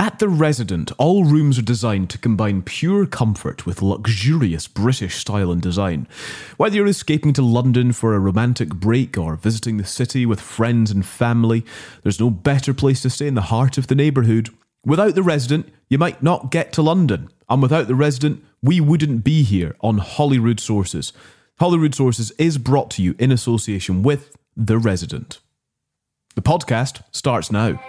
At The Resident, all rooms are designed to combine pure comfort with luxurious British style and design. Whether you're escaping to London for a romantic break or visiting the city with friends and family, there's no better place to stay in the heart of the neighbourhood. Without The Resident, you might not get to London. And without The Resident, we wouldn't be here on Holyrood Sources. Holyrood Sources is brought to you in association with The Resident. The podcast starts now.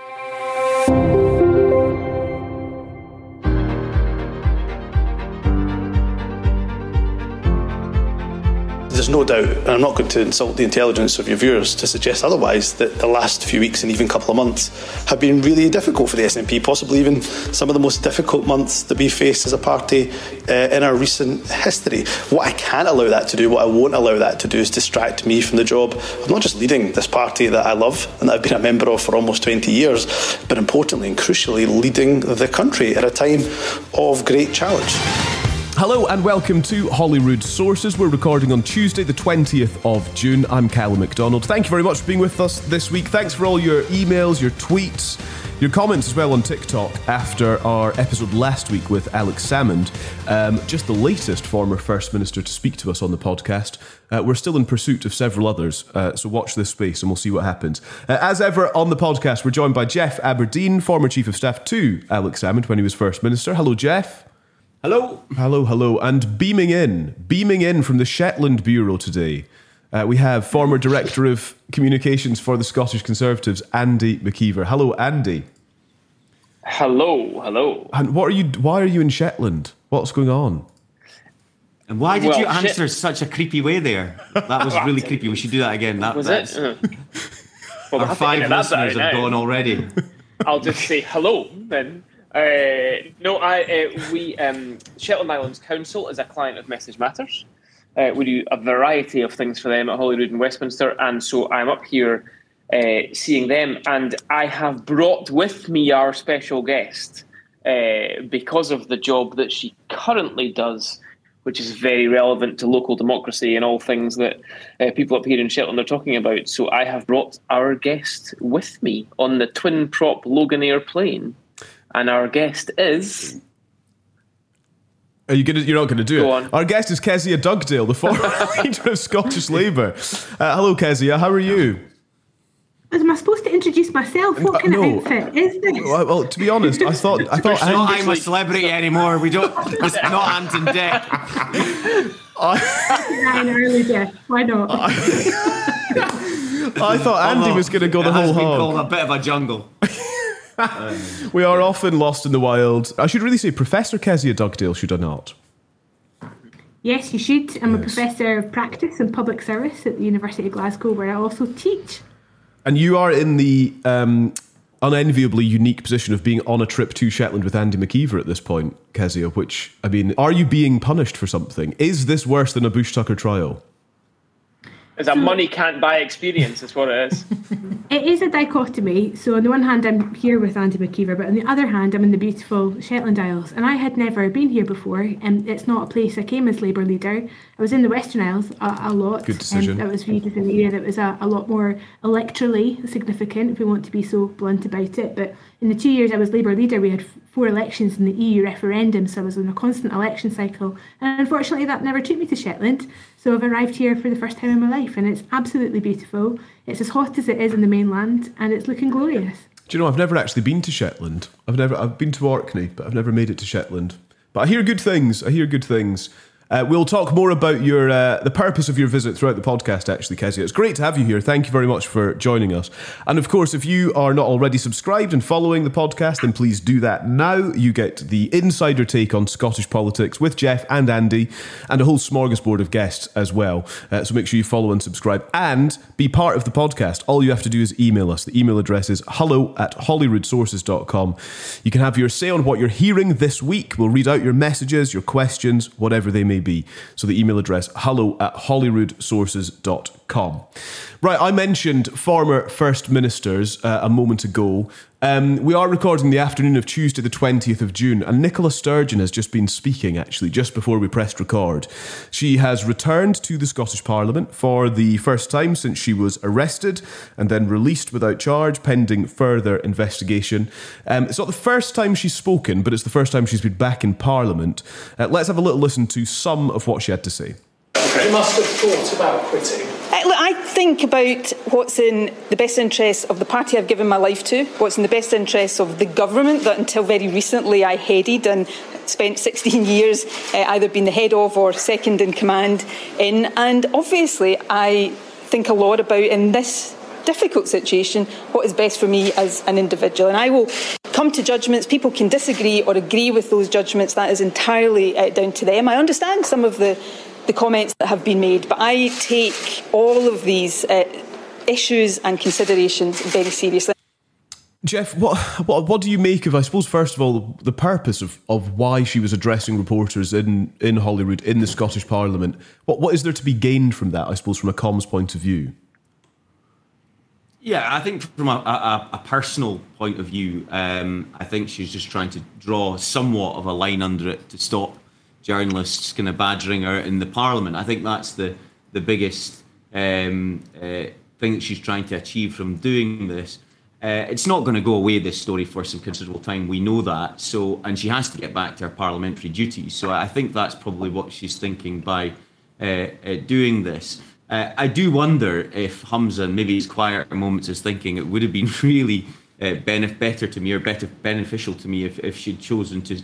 There's no doubt, and I'm not going to insult the intelligence of your viewers to suggest otherwise, that the last few weeks and even couple of months have been really difficult for the SNP, possibly even some of the most difficult months that we faced as a party in our recent history. What I can't allow that to do, what I won't allow that to do, is distract me from the job of not just leading this party that I love and that I've been a member of for almost 20 years, but importantly and crucially, leading the country at a time of great challenge. Hello and welcome to Holyrood Sources. We're recording on Tuesday, the 20th of June. I'm Callum MacDonald. Thank you very much for being with us this week. Thanks for all your emails, your tweets, your comments as well on TikTok after our episode last week with Alex Salmond. Just the latest former First Minister to speak to us on the podcast. We're still in pursuit of several others, so watch this space and we'll see what happens. As ever on the podcast, we're joined by Geoff Aberdeen, former Chief of Staff to Alex Salmond when he was First Minister. Hello, Geoff. Hello. Hello, hello. And beaming in from the Shetland Bureau today, we have former Director of Communications for the Scottish Conservatives, Andy McKeever. Hello, Andy. Hello, hello. And why are you in Shetland? What's going on? And why did you answer such a creepy way there? That was really creepy. We should do that again. That was it. Well, our 5 listeners have gone already. I'll just say hello then. Shetland Islands Council is a client of Message Matters. We do a variety of things for them at Holyrood and Westminster, and so I'm up here seeing them, and I have brought with me our special guest because of the job that she currently does, which is very relevant to local democracy and all things that people up here in Shetland are talking about. So I have brought our guest with me on the twin-prop Loganair plane. And our guest is... You're not going to do it. Go on. Our guest is Kezia Dugdale, the former leader of Scottish Labour. Hello, Kezia. How are you? Am I supposed to introduce myself? What kind of outfit is this? Well, to be honest, I thought I'm a celebrity anymore. We don't. It's not Ant and Deck. Why not? I thought Andy was going to go the whole hog. It has been called a bit of a jungle. We are often lost in the wild. I should really say Professor Kezia Dugdale, should I not? Yes, you should. I'm a professor of practice and public service at the University of Glasgow, where I also teach. And you are in the unenviably unique position of being on a trip to Shetland with Andy McKeever at this point, Kezia, which, I mean, are you being punished for something? Is this worse than a Bush Tucker trial? It's a money can't buy experience, is what it is. It is a dichotomy. So on the one hand, I'm here with Andy McKeever, but on the other hand, I'm in the beautiful Shetland Isles. And I had never been here before. It's not a place I came as Labour leader. I was in the Western Isles a lot. Good decision. That was viewed as an area that was a lot more electorally significant, if we want to be so blunt about it. But in the 2 years I was Labour leader, we had 4 elections in the EU referendum, so I was on a constant election cycle. And unfortunately, that never took me to Shetland. So I've arrived here for the first time in my life, and it's absolutely beautiful. It's as hot as it is in the mainland, and it's looking glorious. Do you know, I've never actually been to Shetland. I've been to Orkney, but I've never made it to Shetland. But I hear good things. We'll talk more about your the purpose of your visit throughout the podcast, actually, Kezia. It's great to have you here. Thank you very much for joining us. And of course, if you are not already subscribed and following the podcast, then please do that now. You get the insider take on Scottish politics with Geoff and Andy and a whole smorgasbord of guests as well. So make sure you follow and subscribe and be part of the podcast. All you have to do is email us. The email address is hello@holyroodsources.com. You can have your say on what you're hearing this week. We'll read out your messages, your questions, whatever they may be. So the email address, hello@holyroodsources.com. Right, I mentioned former First Ministers a moment ago. We are recording the afternoon of Tuesday the 20th of June, and Nicola Sturgeon has just been speaking, actually, just before we pressed record. She has returned to the Scottish Parliament for the first time since she was arrested and then released without charge, pending further investigation. It's not the first time she's spoken, but it's the first time she's been back in Parliament. Let's have a little listen to some of what she had to say. You must have thought about quitting. Look, I think about what's in the best interests of the party I've given my life to, what's in the best interests of the government that until very recently I headed and spent 16 years either being the head of or second in command in. And obviously I think a lot about, in this difficult situation, what is best for me as an individual. And I will come to judgments. People can disagree or agree with those judgments. That is entirely down to them. I understand some of the comments that have been made, but I take all of these issues and considerations very seriously. Geoff, what do you make of, I suppose, first of all, the purpose of why she was addressing reporters in Holyrood, in the Scottish Parliament? What is there to be gained from that, I suppose, from a comms point of view? Yeah, I think from a personal point of view, I think she's just trying to draw somewhat of a line under it to stop journalists kind of badgering her in the Parliament. I think that's the biggest thing that she's trying to achieve from doing this. It's not going to go away, this story, for some considerable time. We know that. So, and she has to get back to her parliamentary duties. So I think that's probably what she's thinking by doing this. I do wonder if Humza, maybe his quieter moments, is thinking it would have been really beneficial to me if she'd chosen to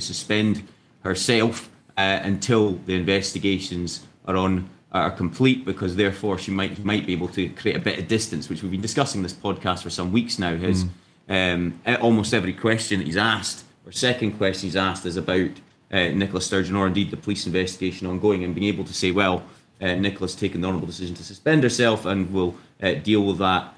suspend herself until the investigations are complete, because therefore she might be able to create a bit of distance, which we've been discussing this podcast for some weeks now. His almost every question that he's asked, or second question he's asked, is about Nicola Sturgeon or indeed the police investigation ongoing, and being able to say, well, Nicola's taken the honourable decision to suspend herself and we'll deal with that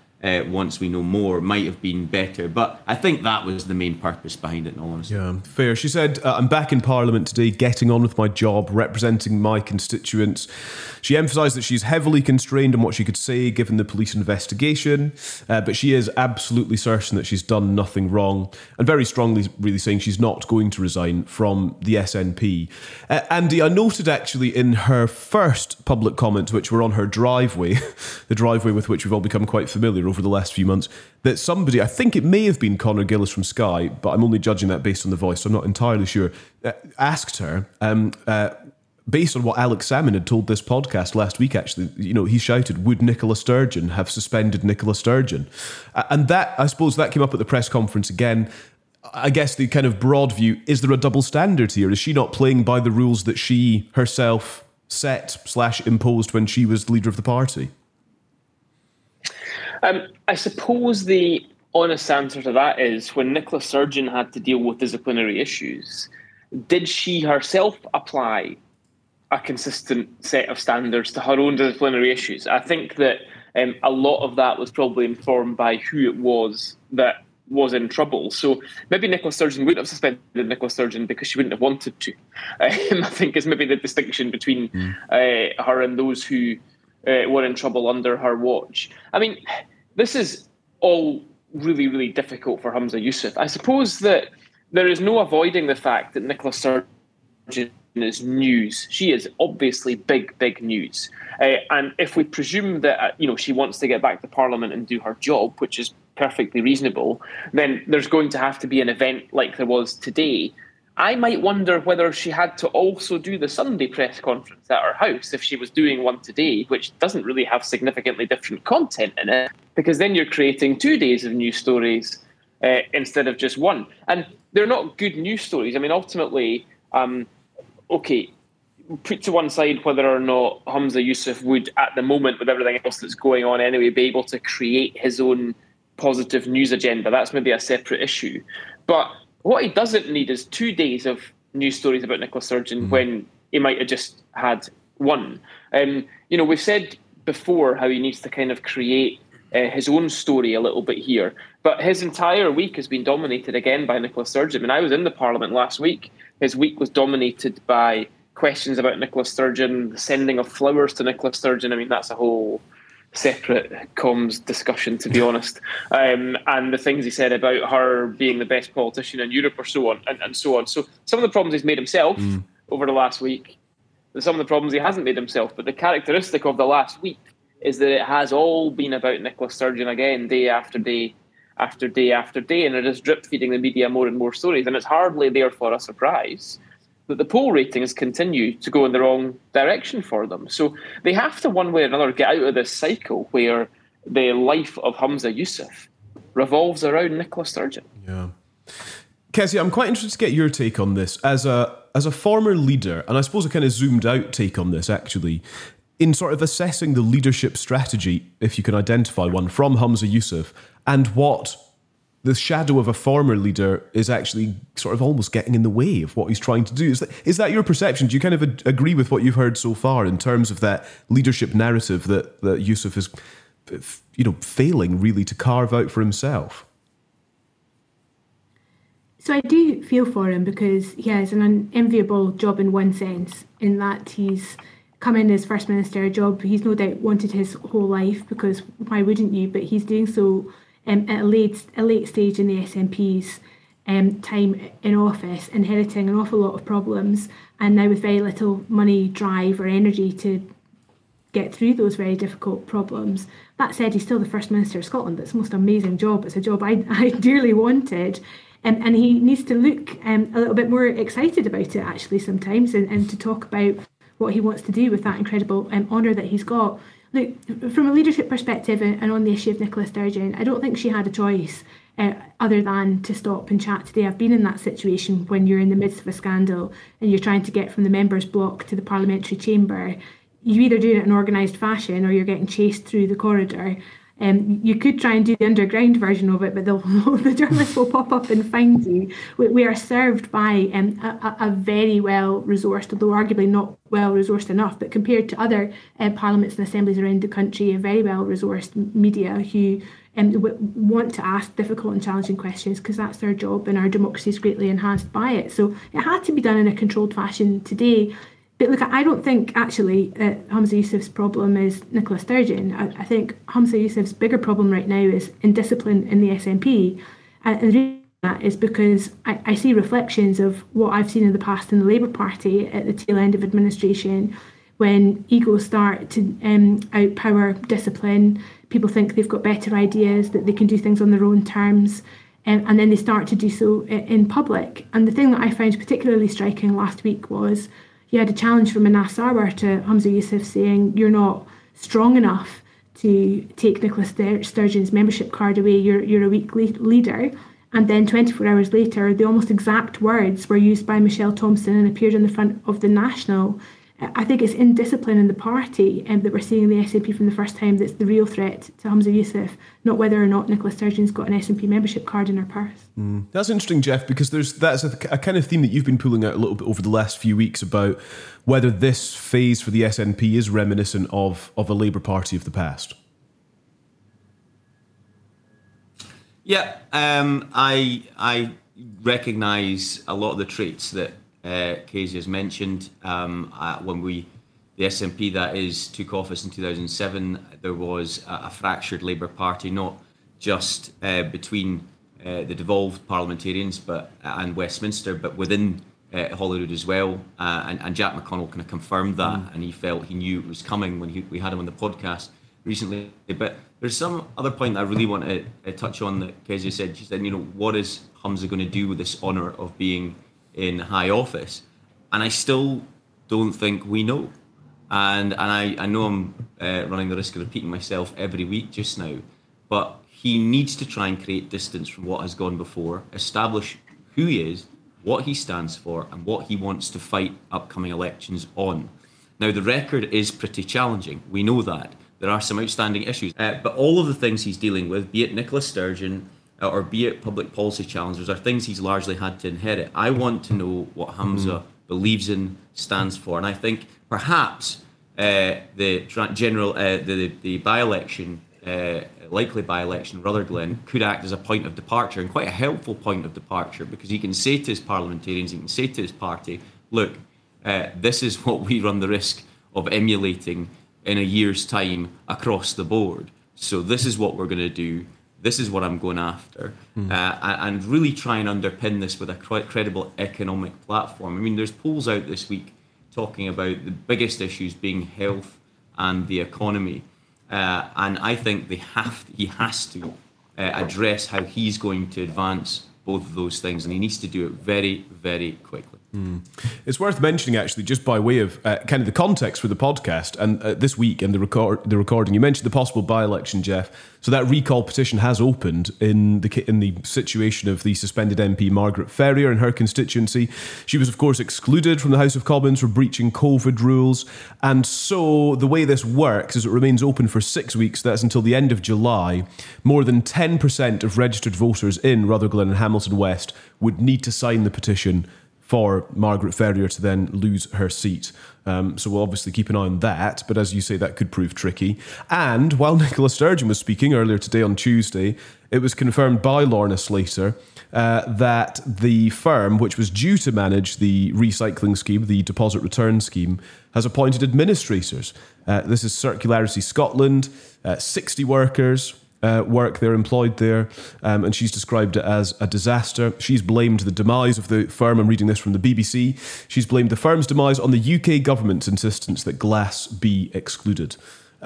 once we know more, might have been better. But I think that was the main purpose behind it, in all honesty. Yeah, fair. She said, I'm back in Parliament today, getting on with my job, representing my constituents. She emphasised that she's heavily constrained on what she could say, given the police investigation, but she is absolutely certain that she's done nothing wrong, and very strongly really saying she's not going to resign from the SNP. Andy, I noted actually in her first public comments, which were on her driveway, the driveway with which we've all become quite familiar over the last few months, that somebody, I think it may have been Conor Gillis from Sky, but I'm only judging that based on the voice, so I'm not entirely sure, asked her, based on what Alex Salmond had told this podcast last week, actually, you know, he shouted, would Nicola Sturgeon have suspended Nicola Sturgeon? And that, I suppose, that came up at the press conference again. I guess the kind of broad view, is there a double standard here? Is she not playing by the rules that she herself set/imposed when she was the leader of the party? I suppose the honest answer to that is, when Nicola Sturgeon had to deal with disciplinary issues, did she herself apply a consistent set of standards to her own disciplinary issues? I think that a lot of that was probably informed by who it was that was in trouble. So maybe Nicola Sturgeon wouldn't have suspended Nicola Sturgeon because she wouldn't have wanted to. I think is maybe the distinction between her and those who were in trouble under her watch. I mean, this is all really, really difficult for Humza Yousaf. I suppose that there is no avoiding the fact that Nicola Sturgeon is news. She is obviously big, big news. And if we presume that she wants to get back to Parliament and do her job, which is perfectly reasonable, then there's going to have to be an event like there was today. I might wonder whether she had to also do the Sunday press conference at her house if she was doing one today, which doesn't really have significantly different content in it, because then you're creating 2 days of news stories instead of just one. And they're not good news stories. I mean, ultimately, put to one side whether or not Humza Yousaf would, at the moment, with everything else that's going on anyway, be able to create his own positive news agenda. That's maybe a separate issue. But what he doesn't need is 2 days of news stories about Nicola Sturgeon when he might have just had one. We've said before how he needs to kind of create his own story a little bit here. But his entire week has been dominated again by Nicola Sturgeon. I mean, I was in the Parliament last week. His week was dominated by questions about Nicola Sturgeon, the sending of flowers to Nicola Sturgeon. I mean, that's a whole separate comms discussion, to be honest, and the things he said about her being the best politician in Europe or so on, and so on. So some of the problems he's made himself over the last week, some of the problems he hasn't made himself, but the characteristic of the last week is that it has all been about Nicola Sturgeon again, day after day after day after day, and it is drip-feeding the media more and more stories, and it's hardly therefore a surprise that the poll ratings continue to go in the wrong direction for them. So they have to, one way or another, get out of this cycle where the life of Humza Yousaf revolves around Nicola Sturgeon. Yeah. Kezia, I'm quite interested to get your take on this. As a former leader, and I suppose a kind of zoomed-out take on this, actually, in sort of assessing the leadership strategy, if you can identify one, from Humza Yousaf, and what the shadow of a former leader is actually sort of almost getting in the way of what he's trying to do. Is that your perception? Do you kind of agree with what you've heard so far in terms of that leadership narrative that Yousaf is, failing really to carve out for himself? So I do feel for him because he has an unenviable job in one sense, in that he's come in as First Minister, a job he's no doubt wanted his whole life, because why wouldn't you? But he's doing so at a late stage in the SNP's time in office, inheriting an awful lot of problems, and now with very little money, drive or energy to get through those very difficult problems. That said, he's still the First Minister of Scotland. That's the most amazing job. It's a job I dearly wanted. And he needs to look a little bit more excited about it, actually, sometimes, and to talk about what he wants to do with that incredible honour that he's got. Look, from a leadership perspective and on the issue of Nicola Sturgeon, I don't think she had a choice other than to stop and chat today. I've been in that situation when you're in the midst of a scandal and you're trying to get from the members' block to the parliamentary chamber. You either do it in an organised fashion or you're getting chased through the corridor. You could try and do the underground version of it, but the journalists will pop up and find you. We are served by a very well-resourced, although arguably not well-resourced enough, but compared to other parliaments and assemblies around the country, a very well-resourced media who want to ask difficult and challenging questions because that's their job, and our democracy is greatly enhanced by it. So it had to be done in a controlled fashion today. But look, I don't think actually that Humza Yousaf's problem is Nicola Sturgeon. I think Humza Yousaf's bigger problem right now is indiscipline in the SNP. And the reason for that is because I see reflections of what I've seen in the past in the Labour Party at the tail end of administration, when egos start to outpower discipline. People think they've got better ideas, that they can do things on their own terms. And then they start to do so in public. And the thing that I found particularly striking last week was you had a challenge from Anas Sarwar to Humza Yousaf saying, "You're not strong enough to take Nicola Sturgeon's membership card away. You're a weak leader." And then 24 hours later, the almost exact words were used by Michelle Thompson and appeared on the front of the National. I think it's indiscipline in the party that we're seeing in the SNP from the first time that's the real threat to Humza Yousaf, not whether or not Nicola Sturgeon's got an SNP membership card in her purse. That's interesting, Geoff, because that's a kind of theme that you've been pulling out a little bit over the last few weeks about whether this phase for the SNP is reminiscent of a Labour Party of the past. Yeah, I recognise a lot of the traits that Kezia has mentioned when we the SNP that is took office in 2007, there was a fractured Labour Party, not just between the devolved parliamentarians and Westminster, but within Holyrood as well. And Jack McConnell kind of confirmed that, and he felt he knew it was coming when we had him on the podcast recently. But there's some other point that I really want to touch on that Kezia said. She said, you know, what is Humza going to do with this honour of being in high office? And I still don't think we know. And I know I'm running the risk of repeating myself every week just now, but he needs to try and create distance from what has gone before, establish who he is, what he stands for, and what he wants to fight upcoming elections on. Now, the record is pretty challenging. We know that. There are some outstanding issues. But all of the things he's dealing with, be it Nicola Sturgeon or be it public policy challenges, are things he's largely had to inherit. I want to know what Humza believes in, stands for. And I think perhaps the by-election, likely by-election, Rutherglen, could act as a point of departure, and quite a helpful point of departure, because he can say to his parliamentarians, he can say to his party, look, this is what we run the risk of emulating in a year's time across the board. So this is what we're going to do. This is what I'm going after. And really try and underpin this with a credible economic platform. I mean, there's polls out this week talking about the biggest issues being health and the economy. And I think he has to address how he's going to advance both of those things, and he needs to do it very, very quickly. It's worth mentioning, actually, just by way of kind of the context for the podcast and this week and the recording. You mentioned the possible by-election, Geoff. So that recall petition has opened in the situation of the suspended MP Margaret Ferrier and her constituency. She was, of course, excluded from the House of Commons for breaching COVID rules. And so the way this works is it remains open for 6 weeks. That's until the end of July. More than 10% of registered voters in Rutherglen and Hamilton West would need to sign the petition for Margaret Ferrier to then lose her seat. So we'll obviously keep an eye on that, but as you say, that could prove tricky. And while Nicola Sturgeon was speaking earlier today on Tuesday, it was confirmed by Lorna Slater that the firm, which was due to manage the recycling scheme, the deposit return scheme, has appointed administrators. This is Circularity Scotland, 60 workers work they're employed there, and she's described it as a disaster. She's blamed the demise of the firm. I'm reading this from the BBC. She's blamed the firm's demise on the UK government's insistence that glass be excluded.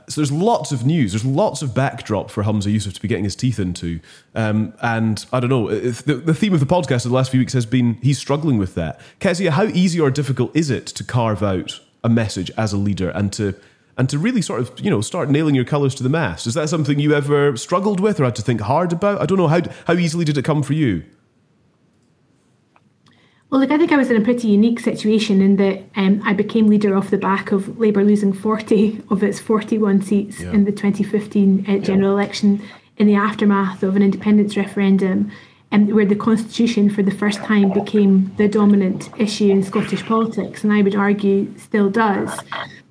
So there's lots of news. There's lots of backdrop for Humza Yousaf to be getting his teeth into. And I don't know, the theme of the podcast of the last few weeks has been he's struggling with that. Kezia, how easy or difficult is it to carve out a message as a leader and to really sort of, you know, start nailing your colours to the mast? Is that something you ever struggled with or had to think hard about? I don't know. How easily did it come for you? Well, look, I think I was in a pretty unique situation in that I became leader off the back of Labour losing 40 of its 41 seats in the 2015 general election in the aftermath of an independence referendum, where the constitution for the first time became the dominant issue in Scottish politics, and I would argue still does.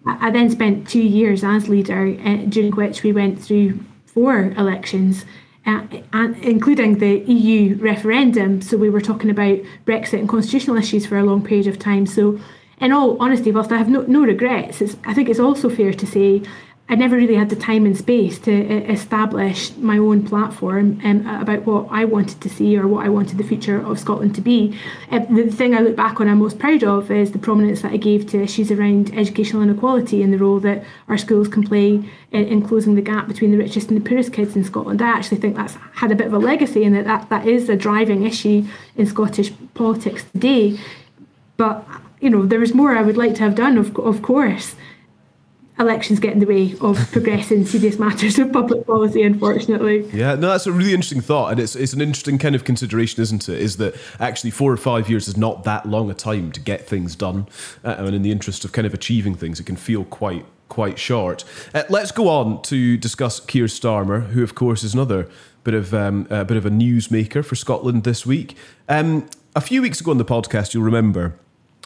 I then spent 2 years as leader, during which we went through 4 elections, including the EU referendum. So we were talking about Brexit and constitutional issues for a long period of time. So in all honesty, whilst I have no regrets, I think it's also fair to say I never really had the time and space to establish my own platform about what I wanted to see or what I wanted the future of Scotland to be. The thing I look back on I'm most proud of is the prominence that I gave to issues around educational inequality and the role that our schools can play in closing the gap between the richest and the poorest kids in Scotland. I actually think that's had a bit of a legacy, and that is a driving issue in Scottish politics today. But, you know, there is more I would like to have done, of course. Elections get in the way of progressing serious matters of public policy, unfortunately. Yeah, no, that's a really interesting thought, and it's an interesting kind of consideration, isn't it? Is that actually 4 or 5 years is not that long a time to get things done, and in the interest of kind of achieving things, it can feel quite short. Let's go on to discuss Keir Starmer, who, of course, is another bit of a newsmaker for Scotland this week. A few weeks ago on the podcast, you'll remember,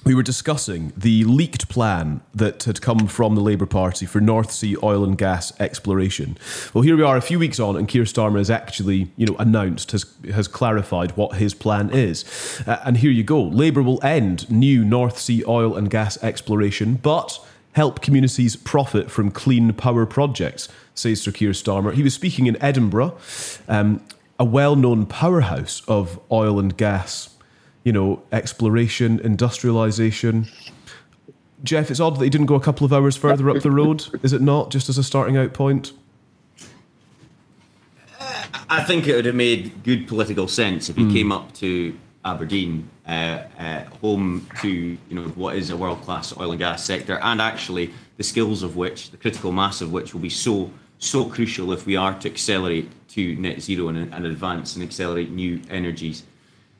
we were discussing the leaked plan that had come from the Labour Party for North Sea oil and gas exploration. Well, here we are a few weeks on, and Keir Starmer has actually, you know, announced, has clarified what his plan is. And here you go. Labour will end new North Sea oil and gas exploration, but help communities profit from clean power projects, says Sir Keir Starmer. He was speaking in Edinburgh, a well-known powerhouse of oil and gas, you know, exploration, industrialisation. Geoff, it's odd that he didn't go a couple of hours further up the road, is it not, just as a starting out point? I think it would have made good political sense if he came up to Aberdeen, home to, you know, what is a world-class oil and gas sector, and actually the skills of which, the critical mass of which, will be so crucial if we are to accelerate to net zero and advance and accelerate new energies.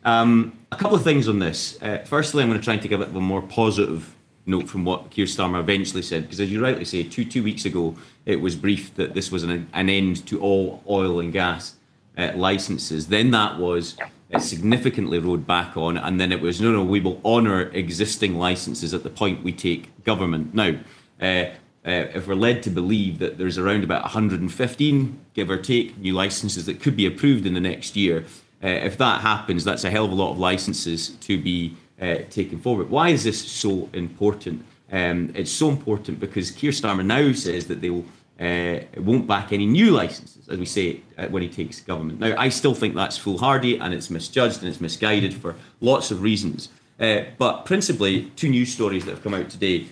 A couple of things on this. Firstly, I'm going to try to give it a more positive note from what Keir Starmer eventually said, because as you rightly say, two weeks ago, it was briefed that this was an end to all oil and gas licences. Then that was significantly rolled back on, and then it was, no, we will honour existing licences at the point we take government. Now, if we're led to believe that there's around about 115, give or take, new licences that could be approved in the next year, if that happens, that's a hell of a lot of licences to be taken forward. Why is this so important? It's so important because Keir Starmer now says that they will won't back any new licences, as we say, when he takes government. Now, I still think that's foolhardy and it's misjudged and it's misguided for lots of reasons. But principally, two news stories that have come out today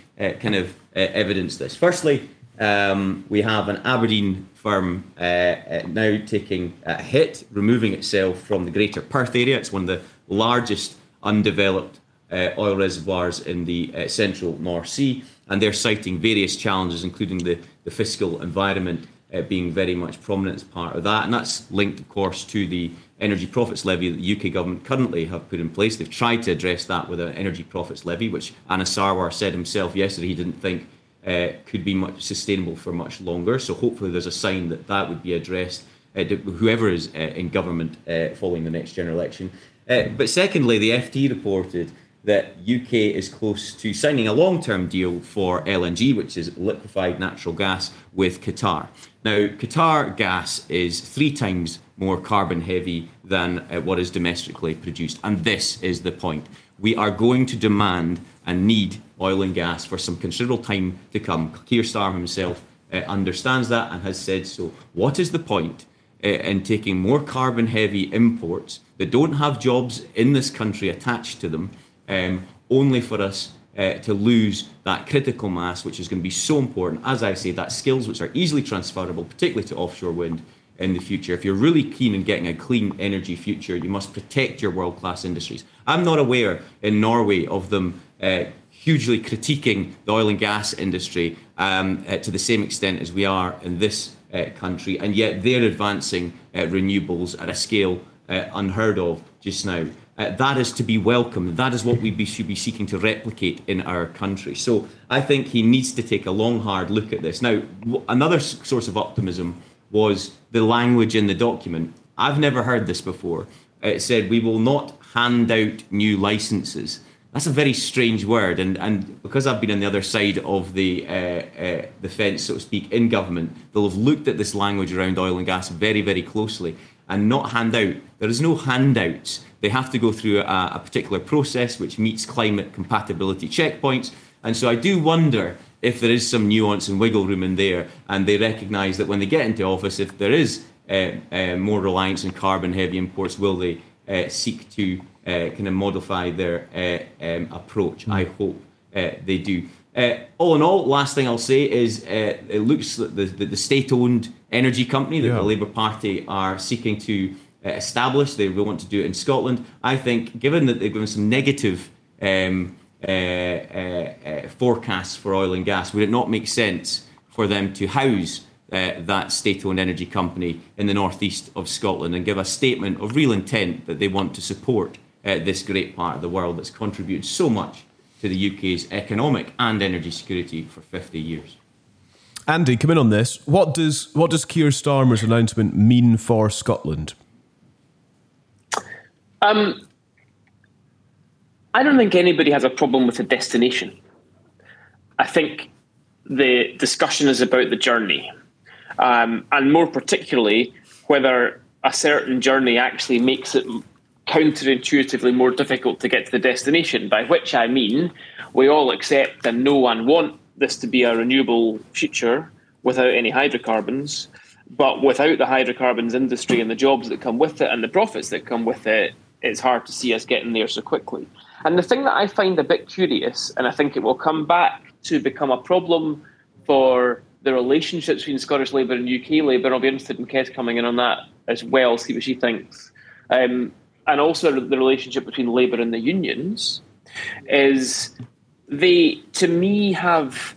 evidence this. Firstly, we have an Aberdeen firm now taking a hit, removing itself from the Greater Perth area. It's one of the largest undeveloped oil reservoirs in the central North Sea, and they're citing various challenges, including the fiscal environment being very much prominent as part of that. And that's linked, of course, to the energy profits levy that the UK government currently have put in place. They've tried to address that with an energy profits levy, which Anas Sarwar said himself yesterday he didn't think could be much sustainable for much longer. So hopefully there's a sign that that would be addressed, whoever is in government following the next general election. But secondly, the FT reported that UK is close to signing a long-term deal for LNG, which is liquefied natural gas, with Qatar. Now, Qatar gas is 3 times more carbon-heavy than what is domestically produced. And this is the point. We are going to demand and need oil and gas for some considerable time to come. Keir Starmer himself understands that and has said so. What is the point in taking more carbon-heavy imports that don't have jobs in this country attached to them, only for us to lose that critical mass, which is going to be so important, as I say, that skills which are easily transferable, particularly to offshore wind in the future. If you're really keen on getting a clean energy future, you must protect your world-class industries. I'm not aware in Norway of them hugely critiquing the oil and gas industry to the same extent as we are in this country, and yet they're advancing renewables at a scale unheard of just now. That is to be welcomed. That is what we should be seeking to replicate in our country. So I think he needs to take a long, hard look at this. Now, another source of optimism was the language in the document. I've never heard this before. It said, we will not hand out new licences. That's a very strange word. And because I've been on the other side of the fence, so to speak, in government, they'll have looked at this language around oil and gas very, very closely and not hand out. There is no handouts. They have to go through a particular process which meets climate compatibility checkpoints. And so I do wonder if there is some nuance and wiggle room in there, and they recognise that when they get into office, if there is more reliance on carbon-heavy imports, will they seek to modify their approach? I hope they do. All in all, last thing I'll say is it looks that the state-owned energy company that the Labour Party are seeking to establish, they want to do it in Scotland. I think, given that they've given some negative forecasts for oil and gas, would it not make sense for them to house that state-owned energy company in the northeast of Scotland and give a statement of real intent that they want to support this great part of the world that's contributed so much to the UK's economic and energy security for 50 years. Andy, come in on this. What does Keir Starmer's announcement mean for Scotland? I don't think anybody has a problem with the destination. I think the discussion is about the journey, and more particularly whether a certain journey actually makes it counterintuitively more difficult to get to the destination, by which I mean we all accept and no one want this to be a renewable future without any hydrocarbons. But without the hydrocarbons industry and the jobs that come with it and the profits that come with it, it's hard to see us getting there so quickly. And the thing that I find a bit curious, and I think it will come back to become a problem for the relationships between Scottish Labour and UK Labour, I'll be interested in Kez coming in on that as well, see what she thinks, and also the relationship between Labour and the unions, is they, to me, have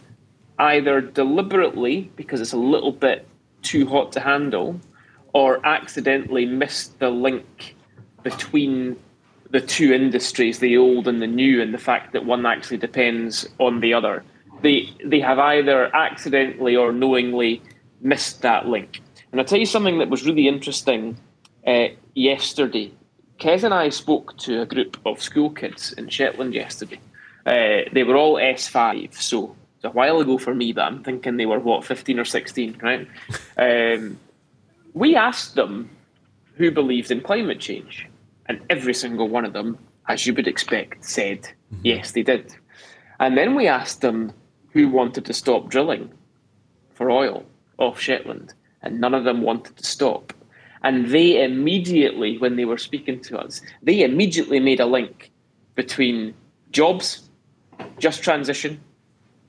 either deliberately, because it's a little bit too hot to handle, or accidentally missed the link between the two industries, the old and the new, and the fact that one actually depends on the other. They have either accidentally or knowingly missed that link. And I'll tell you something that was really interesting yesterday. Kez and I spoke to a group of school kids in Shetland yesterday. They were all S5, so it's a while ago for me, but I'm thinking they were, 15 or 16, right? We asked them who believed in climate change, and every single one of them, as you would expect, said, yes, they did. And then we asked them who wanted to stop drilling for oil off Shetland, and none of them wanted to stop. And they immediately, when they were speaking to us, they immediately made a link between jobs, just transition,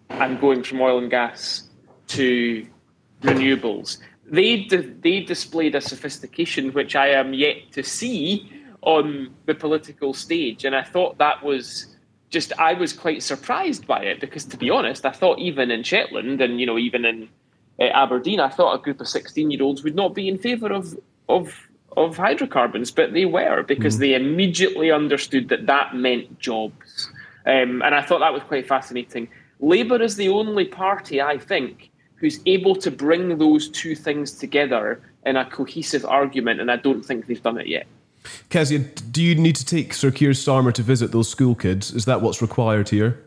and going from oil and gas to renewables. They displayed a sophistication which I am yet to see on the political stage. And I thought that was just, I was quite surprised by it, because to be honest, I thought even in Shetland and, even in Aberdeen, I thought a group of 16-year-olds would not be in favour of hydrocarbons, but they were, because they immediately understood that that meant jobs. And I thought that was quite fascinating. Labour is the only party, I think, who's able to bring those two things together in a cohesive argument, and I don't think they've done it yet. Kezia, do you need to take Sir Keir Starmer to visit those school kids? Is that what's required here?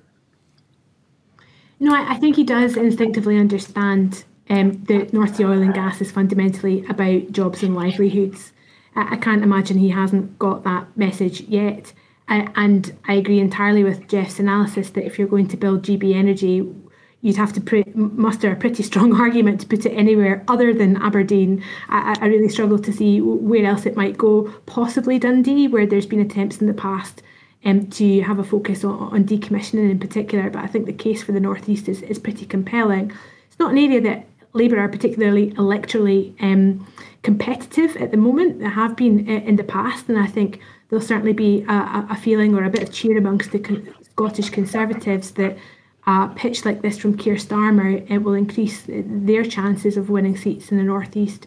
No, I think he does instinctively understand the North Sea oil and gas is fundamentally about jobs and livelihoods. I can't imagine he hasn't got that message yet. And I agree entirely with Geoff's analysis that if you're going to build GB Energy, you'd have to muster a pretty strong argument to put it anywhere other than Aberdeen. I really struggle to see where else it might go, possibly Dundee, where there's been attempts in the past to have a focus on decommissioning in particular. But I think the case for the North East is pretty compelling. It's not an area that Labour are particularly electorally competitive at the moment. They have been in the past, and I think there'll certainly be a feeling or a bit of cheer amongst the Scottish Conservatives that a pitch like this from Keir Starmer, it will increase their chances of winning seats in the northeast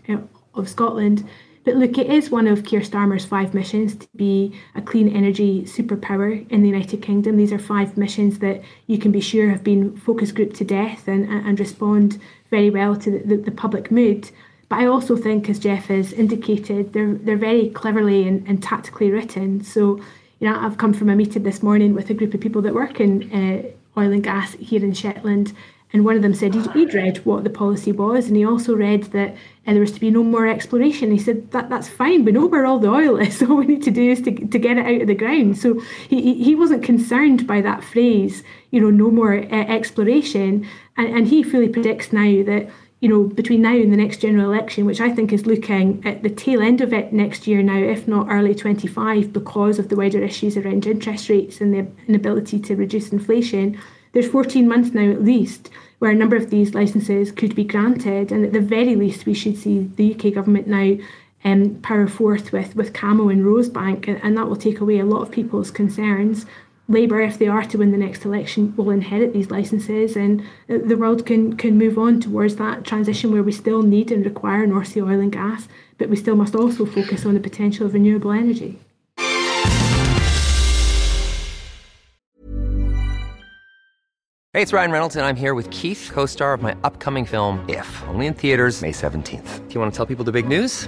of Scotland. But look, it is one of Keir Starmer's 5 missions to be a clean energy superpower in the United Kingdom. These are 5 missions that you can be sure have been focus grouped to death and respond very well to the public mood. But I also think, as Geoff has indicated, they're very cleverly and tactically written. So, I've come from a meeting this morning with a group of people that work in oil and gas here in Shetland, and one of them said he'd read what the policy was, and he also read that there was to be no more exploration. He said that's fine, we know where all the oil is, so all we need to do is to get it out of the ground. So he wasn't concerned by that phrase, no more exploration, and he fully predicts now that between now and the next general election, which I think is looking at the tail end of it next year now, if not early 25, because of the wider issues around interest rates and the inability to reduce inflation, there's 14 months now at least where a number of these licences could be granted. And at the very least, we should see the UK government now power forth with Cambo and Rosebank, and that will take away a lot of people's concerns. Labour, if they are to win the next election, will inherit these licences, and the world can move on towards that transition where we still need and require North Sea oil and gas, but we still must also focus on the potential of renewable energy. Hey, it's Ryan Reynolds, and I'm here with Keith, co-star of my upcoming film, If, only in theatres May 17th. Do you want to tell people the big news?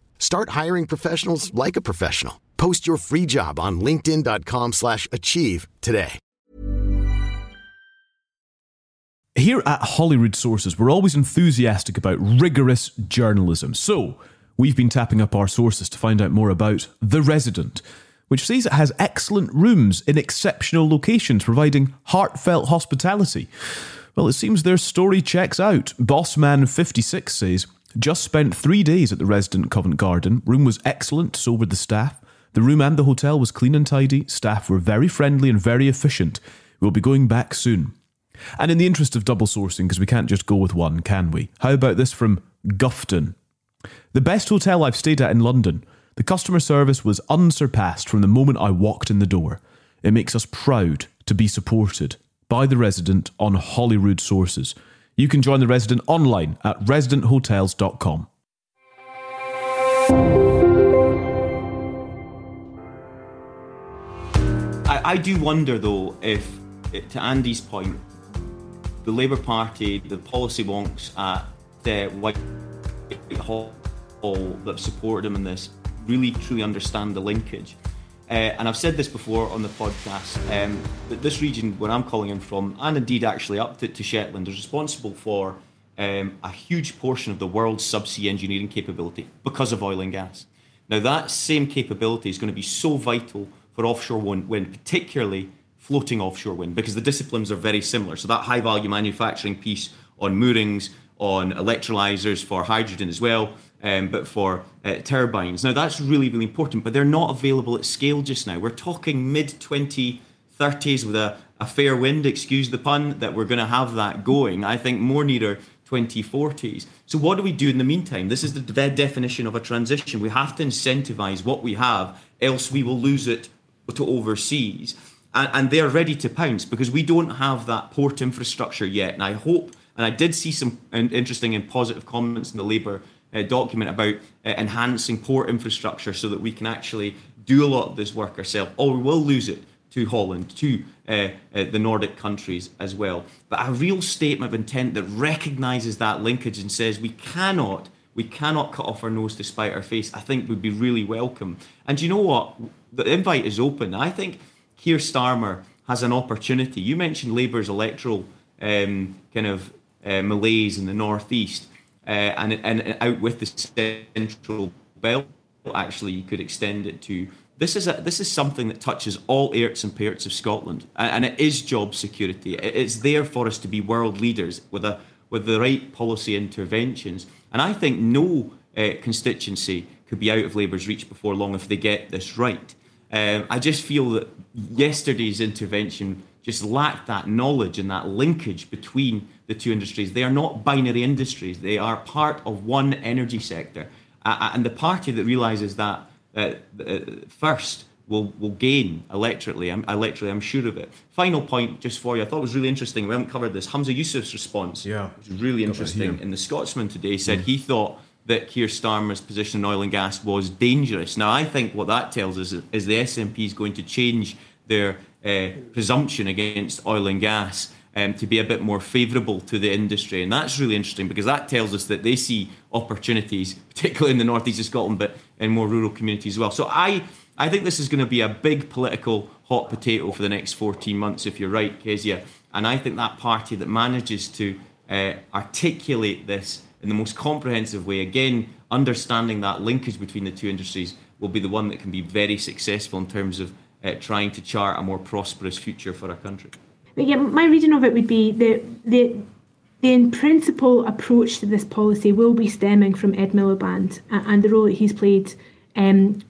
Start hiring professionals like a professional. Post your free job on linkedin.com/achieve today. Here at Holyrood Sources, we're always enthusiastic about rigorous journalism. So we've been tapping up our sources to find out more about The Resident, which says it has excellent rooms in exceptional locations, providing heartfelt hospitality. Well, it seems their story checks out. Bossman56 says, just spent 3 days at the Resident Covent Garden. Room was excellent, so were the staff. The room and the hotel was clean and tidy. Staff were very friendly and very efficient. We'll be going back soon. And in the interest of double sourcing, because we can't just go with one, can we? How about this from Gufton? The best hotel I've stayed at in London. The customer service was unsurpassed from the moment I walked in the door. It makes us proud to be supported by The Resident on Holyrood Sources. You can join The Resident online at residenthotels.com. I do wonder, though, if, to Andy's point, the Labour Party, the policy wonks at Whitehall that supported him in this really truly understand the linkage. And I've said this before on the podcast, that this region where I'm calling in from, and indeed actually up to Shetland, is responsible for a huge portion of the world's subsea engineering capability because of oil and gas. Now, that same capability is going to be so vital for offshore wind, particularly floating offshore wind, because the disciplines are very similar. So that high-value manufacturing piece on moorings, on electrolysers for hydrogen as well, but for turbines. Now, that's really, really important, but they're not available at scale just now. We're talking mid-2030s with a fair wind, excuse the pun, that we're going to have that going. I think more nearer 2040s. So what do we do in the meantime? This is the definition of a transition. We have to incentivise what we have, else we will lose it to overseas. And they're ready to pounce because we don't have that port infrastructure yet. And I hope, and I did see some interesting and positive comments in the Labour document about enhancing port infrastructure so that we can actually do a lot of this work ourselves, or we will lose it to Holland, to the Nordic countries as well. But a real statement of intent that recognises that linkage and says we cannot cut off our nose to spite our face, I think would be really welcome. And you know what? The invite is open. I think Keir Starmer has an opportunity. You mentioned Labour's electoral malaise in the North East. And out with the central belt, actually, you could extend it to. This is something that touches all airts and parts of Scotland, and it is job security. It's there for us to be world leaders with the right policy interventions. And I think no constituency could be out of Labour's reach before long if they get this right. I just feel that yesterday's intervention just lacked that knowledge and that linkage between the two industries. They are not binary industries. They are part of one energy sector. And the party that realises that first will gain electorally, I'm sure of it. Final point just for you. I thought it was really interesting. We haven't covered this. Humza Yousaf's response, which was really interesting. In The Scotsman today, said he thought that Keir Starmer's position in oil and gas was dangerous. Now, I think what that tells us is the SNP is going to change their presumption against oil and gas to be a bit more favourable to the industry. And that's really interesting because that tells us that they see opportunities, particularly in the northeast of Scotland, but in more rural communities as well. So I think this is going to be a big political hot potato for the next 14 months, if you're right, Kezia. And I think that party that manages to articulate this in the most comprehensive way, again, understanding that linkage between the two industries, will be the one that can be very successful in terms of trying to chart a more prosperous future for our country. Yeah, my reading of it would be the in principle approach to this policy will be stemming from Ed Miliband and the role that he's played in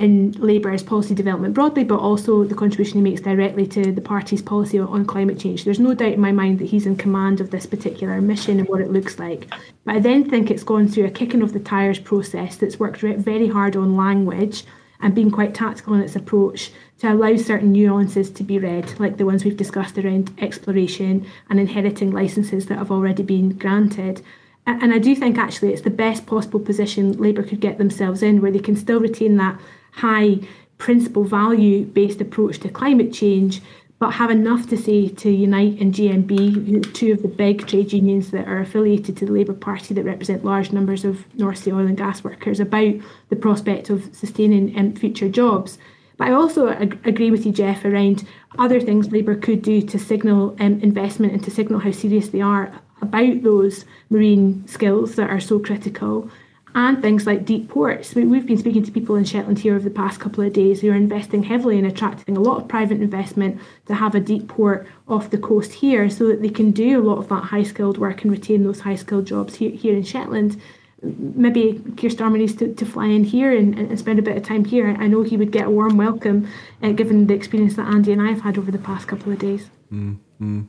Labour's policy development broadly, but also the contribution he makes directly to the party's policy on climate change. There's no doubt in my mind that he's in command of this particular mission and what it looks like. But I then think it's gone through a kicking of the tyres process that's worked very hard on language and being quite tactical in its approach to allow certain nuances to be read, like the ones we've discussed around exploration and inheriting licences that have already been granted. And I do think actually it's the best possible position Labour could get themselves in, where they can still retain that high principle value-based approach to climate change, but have enough to say to Unite and GMB, two of the big trade unions that are affiliated to the Labour Party that represent large numbers of North Sea oil and gas workers, about the prospect of sustaining future jobs. But I also agree with you, Geoff, around other things Labour could do to signal investment and to signal how serious they are about those marine skills that are so critical, and things like deep ports. We've been speaking to people in Shetland here over the past couple of days who are investing heavily in attracting a lot of private investment to have a deep port off the coast here, so that they can do a lot of that high-skilled work and retain those high-skilled jobs here in Shetland. Maybe Keir Starmer needs to fly in here and spend a bit of time here. I know he would get a warm welcome, given the experience that Andy and I have had over the past couple of days. Mm-hmm.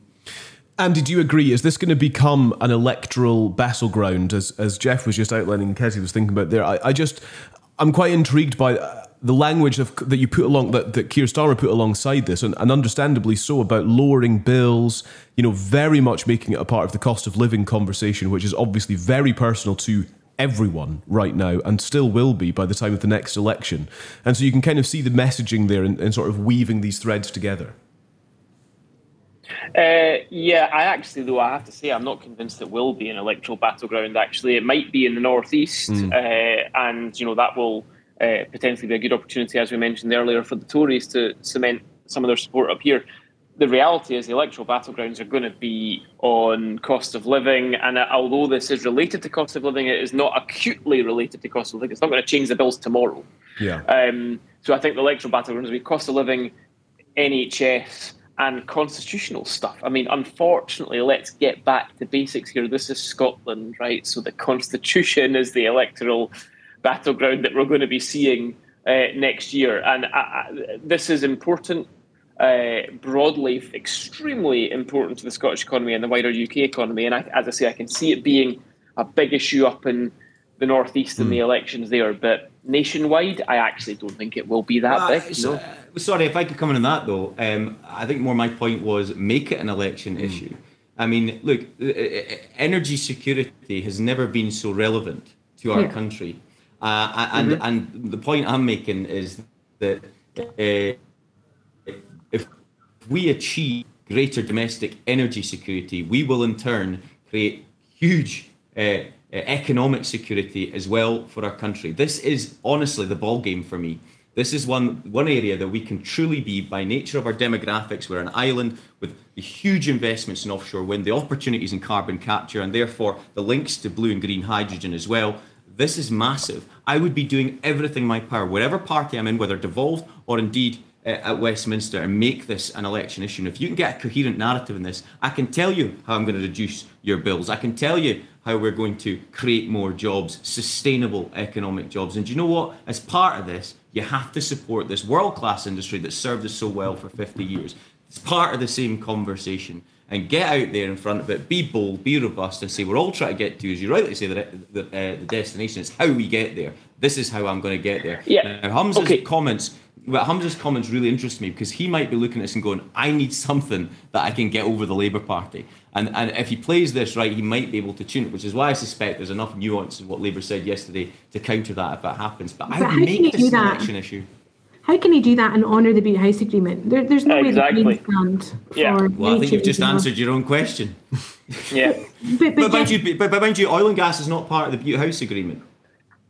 Andy, do you agree? Is this going to become an electoral battleground, as Geoff was just outlining, Kezia was thinking about there? I'm quite intrigued by the language that you put along, that Keir Starmer put alongside this, and understandably so, about lowering bills, very much making it a part of the cost of living conversation, which is obviously very personal to everyone right now, and still will be by the time of the next election. And so you can kind of see the messaging there in sort of weaving these threads together. I have to say I'm not convinced it will be an electoral battleground. Actually, it might be in the northeast, and that will potentially be a good opportunity, as we mentioned earlier, for the Tories to cement some of their support up here. The reality is the electoral battlegrounds are going to be on cost of living, and although this is related to cost of living, it is not acutely related to cost of living. It's not going to change the bills tomorrow. So I think the electoral battlegrounds will be cost of living, NHS, and constitutional stuff. I mean, unfortunately, let's get back to basics here. This is Scotland, right? So the constitution is the electoral battleground that we're going to be seeing next year. And this is important, broadly, extremely important to the Scottish economy and the wider UK economy. And I can see it being a big issue up in the northeast in the elections there. But nationwide, I actually don't think it will be that big. No. Sorry, if I could come in on that, though. I think more my point was, make it an election issue. I mean, look, energy security has never been so relevant to our country. And the point I'm making is that if we achieve greater domestic energy security, we will in turn create huge economic security as well for our country. This is honestly the ballgame for me. This is one area that we can truly be, by nature of our demographics, we're an island with the huge investments in offshore wind, the opportunities in carbon capture, and therefore the links to blue and green hydrogen as well. This is massive. I would be doing everything in my power, whatever party I'm in, whether devolved or indeed at Westminster, and make this an election issue. And if you can get a coherent narrative in this, I can tell you how I'm going to reduce your bills. I can tell you how we're going to create more jobs, sustainable economic jobs. And do you know what? As part of this, you have to support this world-class industry that served us so well for 50 years. It's part of the same conversation. And get out there in front of it, be bold, be robust, and say, we're all trying to get to, as you rightly say, the destination. It's how we get there. This is how I'm going to get there. Yeah. Now, Humza's comments really interest me, because he might be looking at this and going, I need something that I can get over the Labour Party. And if he plays this right, he might be able to tune it, which is why I suspect there's enough nuance in what Labour said yesterday to counter that if that happens. But I would make this an election issue. How can he do that and honour the Bute House Agreement? There's no way that can stand. Well, I think you've just answered your own question. But mind you, oil and gas is not part of the Bute House Agreement.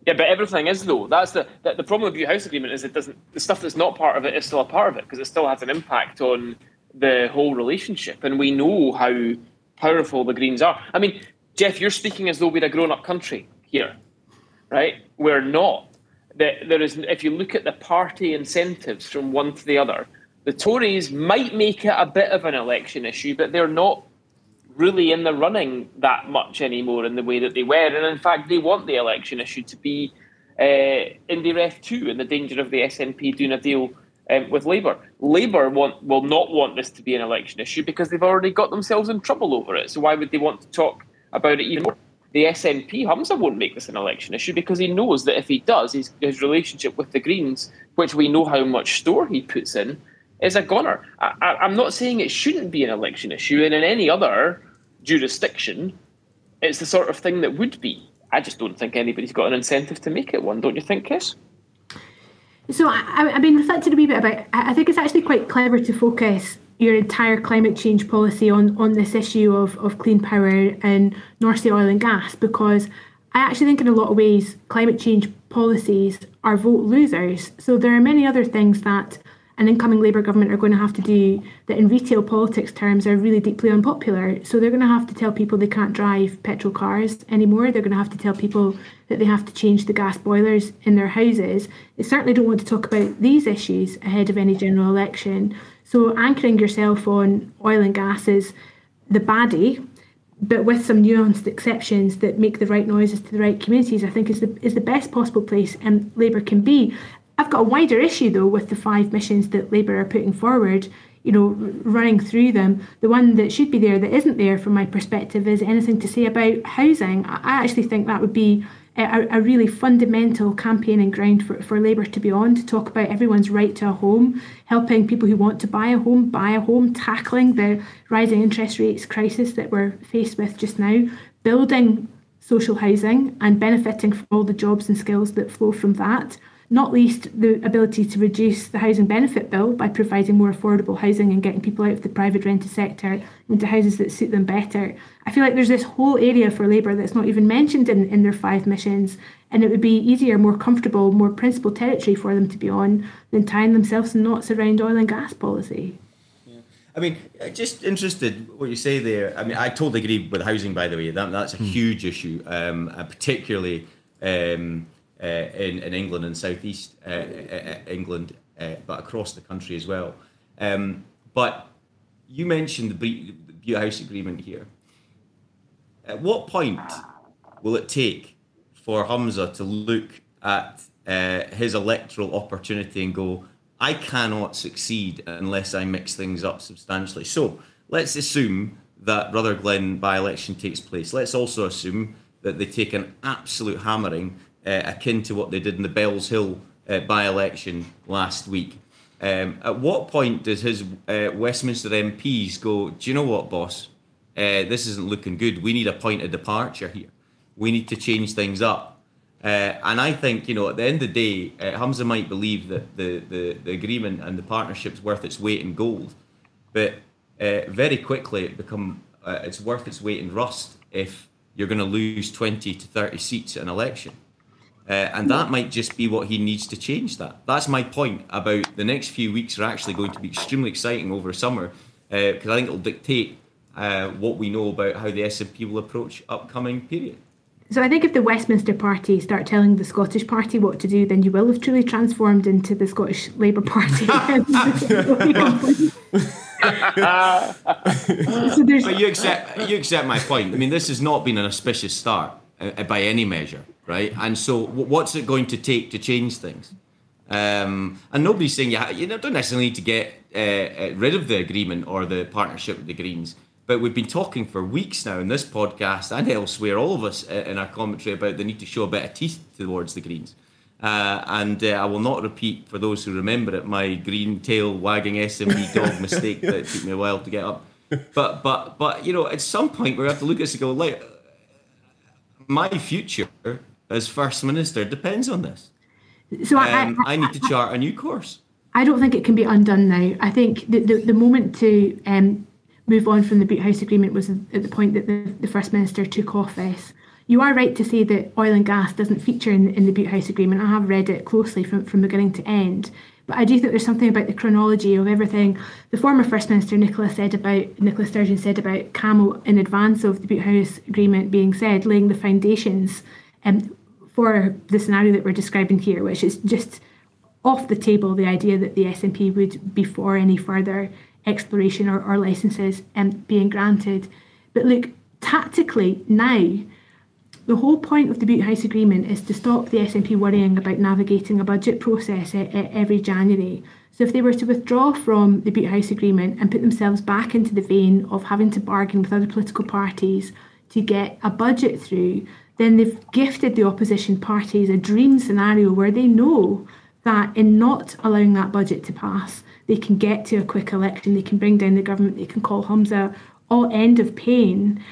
Yeah, but everything is, though. That's the problem with the Bute House Agreement, is it doesn't. The stuff that's not part of it is still a part of it, because it still has an impact on the whole relationship. And we know how powerful the Greens are. I mean, Geoff, you're speaking as though we're a grown-up country here, right? We're not. If you look at the party incentives from one to the other, the Tories might make it a bit of an election issue, but they're not really in the running that much anymore in the way that they were. And in fact, they want the election issue to be in the ref too, and the danger of the SNP doing a deal with Labour. Labour will not want this to be an election issue, because they've already got themselves in trouble over it. So why would they want to talk about it even more? the SNP, Humza, won't make this an election issue because he knows that if he does, his relationship with the Greens, which we know how much store he puts in, is a goner. I'm not saying it shouldn't be an election issue, and in any other jurisdiction, it's the sort of thing that would be. I just don't think anybody's got an incentive to make it one, don't you think, Kes? So I've been reflecting a wee bit about, I think it's actually quite clever to focus your entire climate change policy on this issue of clean power and North Sea oil and gas, because I actually think in a lot of ways climate change policies are vote losers. So there are many other things that an incoming Labour government are going to have to do that in retail politics terms are really deeply unpopular. So they're going to have to tell people they can't drive petrol cars anymore. They're going to have to tell people that they have to change the gas boilers in their houses. They certainly don't want to talk about these issues ahead of any general election. So anchoring yourself on oil and gas is the baddie, but with some nuanced exceptions that make the right noises to the right communities, I think is the best possible place Labour can be. I've got a wider issue, though, with the five missions that Labour are putting forward, you know, running through them. The one that should be there that isn't there, from my perspective, is anything to say about housing. I actually think that would be a really fundamental campaigning ground for Labour to be on, to talk about everyone's right to a home, helping people who want to buy a home, tackling the rising interest rates crisis that we're faced with just now, building social housing and benefiting from all the jobs and skills that flow from that. Not least the ability to reduce the housing benefit bill by providing more affordable housing and getting people out of the private rented sector into houses that suit them better. I feel like there's this whole area for Labour that's not even mentioned in their five missions, and it would be easier, more comfortable, more principal territory for them to be on than tying themselves in knots around oil and gas policy. Yeah. I mean, just interested what you say there. I mean, I totally agree with housing, by the way. That's a huge issue, particularly... in England and southeast England, but across the country as well. But you mentioned the Bute House Agreement here. At what point will it take for Humza to look at his electoral opportunity and go, I cannot succeed unless I mix things up substantially? So let's assume that Rutherglen by-election takes place. Let's also assume that they take an absolute hammering akin to what they did in the Bells Hill by-election last week. At what point does his Westminster MPs go, do you know what, boss? This isn't looking good. We need a point of departure here. We need to change things up. And I think, you know, at the end of the day, Humza might believe that the agreement and the partnership's worth its weight in gold, but very quickly it become it's worth its weight in rust if you're going to lose 20 to 30 seats at an election. And that might just be what he needs to change that. That's my point about the next few weeks are actually going to be extremely exciting over summer, because I think it'll dictate what we know about how the SNP will approach upcoming period. So I think if the Westminster Party start telling the Scottish Party what to do, then you will have truly transformed into the Scottish Labour Party. So you accept my point. I mean, this has not been an auspicious start by any measure. Right, and so what's it going to take to change things? And nobody's saying you don't necessarily need to get rid of the agreement or the partnership with the Greens, but we've been talking for weeks now in this podcast and elsewhere, all of us in our commentary, about the need to show a bit of teeth towards the Greens. And I will not repeat, for those who remember it, my green tail wagging SNP dog mistake that took me a while to get up. But you know, at some point we have to look at this and go, like, my future as First Minister depends on this. So I need to chart a new course. I don't think it can be undone now. I think the moment to move on from the Bute House Agreement was at the point that the First Minister took office. You are right to say that oil and gas doesn't feature in the Bute House Agreement. I have read it closely from beginning to end. But I do think there's something about the chronology of everything. The former First Minister, Nicola Sturgeon, said about Cambo in advance of the Bute House Agreement being said, laying the foundations for the scenario that we're describing here, which is just off the table, the idea that the SNP would be for any further exploration or licences being granted. But look, tactically now, the whole point of the Bute House Agreement is to stop the SNP worrying about navigating a budget process every January. So if they were to withdraw from the Bute House Agreement and put themselves back into the vein of having to bargain with other political parties to get a budget through, then they've gifted the opposition parties a dream scenario where they know that in not allowing that budget to pass, they can get to a quick election, they can bring down the government, they can call Humza all end of pain.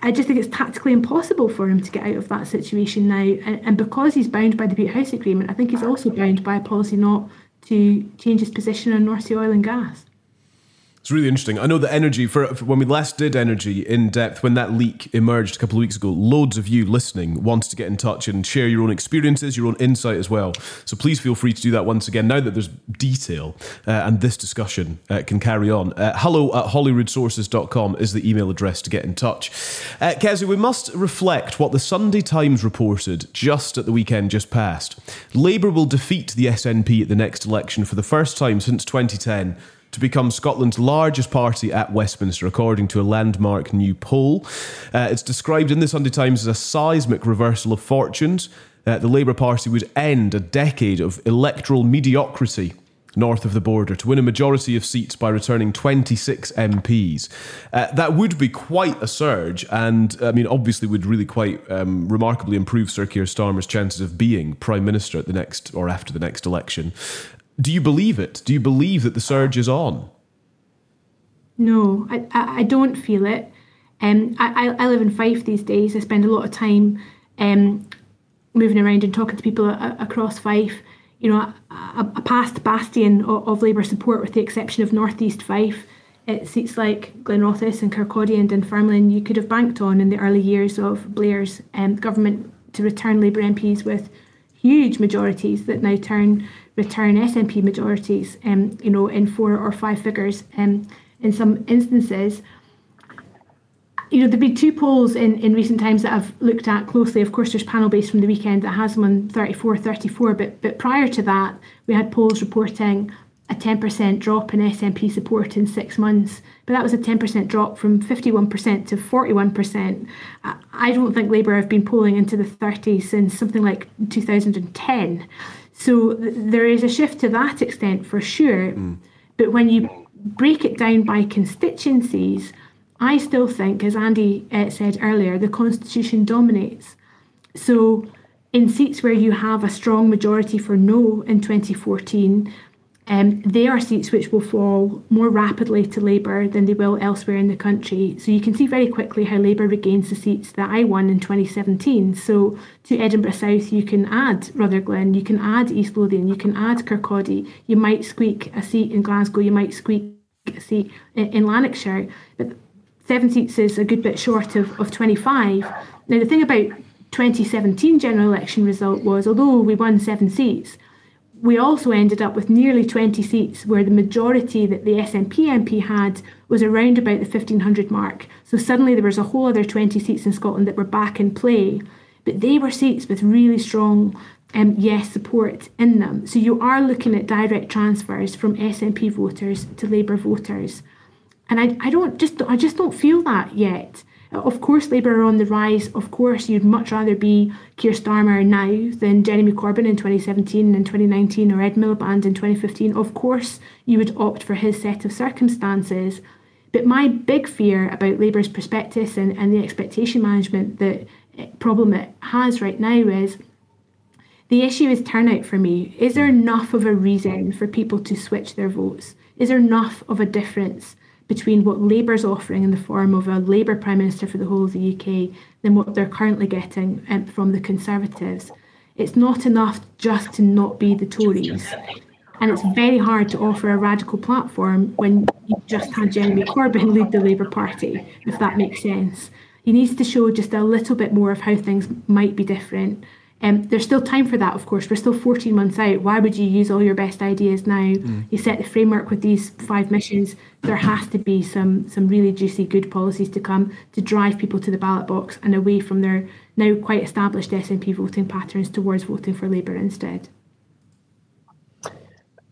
I just think it's tactically impossible for him to get out of that situation now. And because he's bound by the Bute House Agreement, I think he's also bound by a policy not to change his position on North Sea oil and gas. It's really interesting. I know that energy, for when we last did energy in depth, when that leak emerged a couple of weeks ago, loads of you listening wanted to get in touch and share your own experiences, your own insight as well. So please feel free to do that once again now that there's detail and this discussion can carry on. hello@holyroodsources.com is the email address to get in touch. Kezia, we must reflect what the Sunday Times reported just at the weekend just past. Labour will defeat the SNP at the next election for the first time since 2010, to become Scotland's largest party at Westminster, according to a landmark new poll. It's described in the Sunday Times as a seismic reversal of fortunes. The Labour Party would end a decade of electoral mediocrity north of the border to win a majority of seats by returning 26 MPs. That would be quite a surge, and I mean, obviously would really quite remarkably improve Sir Keir Starmer's chances of being Prime Minister at the next or after the next election. Do you believe it? Do you believe that the surge is on? No, I don't feel it. I live in Fife these days. I spend a lot of time moving around and talking to people across Fife. You know, a past bastion of Labour support, with the exception of North East Fife, it seats like Glenrothes and Kirkcaldy and Dunfermline you could have banked on in the early years of Blair's government to return Labour MPs with huge majorities that now return SNP majorities, you know, in four or five figures in some instances. You know, there've been two polls in recent times that I've looked at closely. Of course, there's panel-based from the weekend that has them on 34-34, but prior to that, we had polls reporting a 10% drop in SNP support in 6 months, but that was a 10% drop from 51% to 41%. I don't think Labour have been polling into the 30s since something like 2010. So there is a shift to that extent for sure. Mm. But when you break it down by constituencies, I still think, as Andy said earlier, the constitution dominates. So in seats where you have a strong majority for no in 2014, they are seats which will fall more rapidly to Labour than they will elsewhere in the country. So you can see very quickly how Labour regains the seats that I won in 2017. So to Edinburgh South, you can add Rutherglen, you can add East Lothian, you can add Kirkcaldy, you might squeak a seat in Glasgow, you might squeak a seat in Lanarkshire. But 7 seats is a good bit short of 25. Now, the thing about 2017 general election result was, although we won 7 seats, we also ended up with nearly 20 seats where the majority that the SNP MP had was around about the 1,500 mark. So suddenly there was a whole other 20 seats in Scotland that were back in play. But they were seats with really strong yes support in them. So you are looking at direct transfers from SNP voters to Labour voters. And I just don't feel that yet. Of course, Labour are on the rise. Of course, you'd much rather be Keir Starmer now than Jeremy Corbyn in 2017 and 2019 or Ed Miliband in 2015. Of course, you would opt for his set of circumstances. But my big fear about Labour's prospectus and the expectation management problem it has right now is the issue is turnout for me. Is there enough of a reason for people to switch their votes? Is there enough of a difference between what Labour's offering in the form of a Labour Prime Minister for the whole of the UK than what they're currently getting from the Conservatives? It's not enough just to not be the Tories. And it's very hard to offer a radical platform when you just had Jeremy Corbyn lead the Labour Party, if that makes sense. He needs to show just a little bit more of how things might be different. There's still time for that, of course. We're still 14 months out. Why would you use all your best ideas now? Mm. You set the framework with these 5 missions. There has to be some really juicy, good policies to come to drive people to the ballot box and away from their now quite established SNP voting patterns towards voting for Labour instead.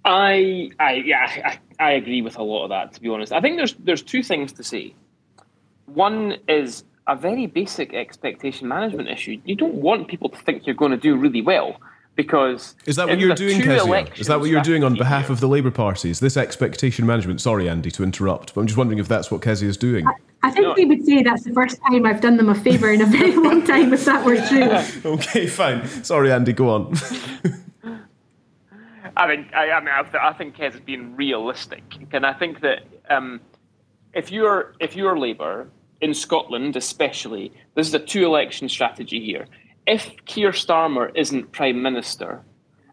I agree with a lot of that, to be honest. I think there's 2 things to say. One is a very basic expectation management issue. You don't want people to think you're going to do really well. because... Is that what you're doing, Kezia? Is that what you're doing on behalf of the Labour Party? Is this expectation management? Sorry, Andy, to interrupt, but I'm just wondering if that's what Kezia is doing. I think they would say that's the first time I've done them a favour in a very long time, if that were true. Okay, fine. Sorry, Andy, go on. I think Kez has been realistic, and I think that if you're Labour in Scotland, especially, this is a two-election strategy here. If Keir Starmer isn't Prime Minister,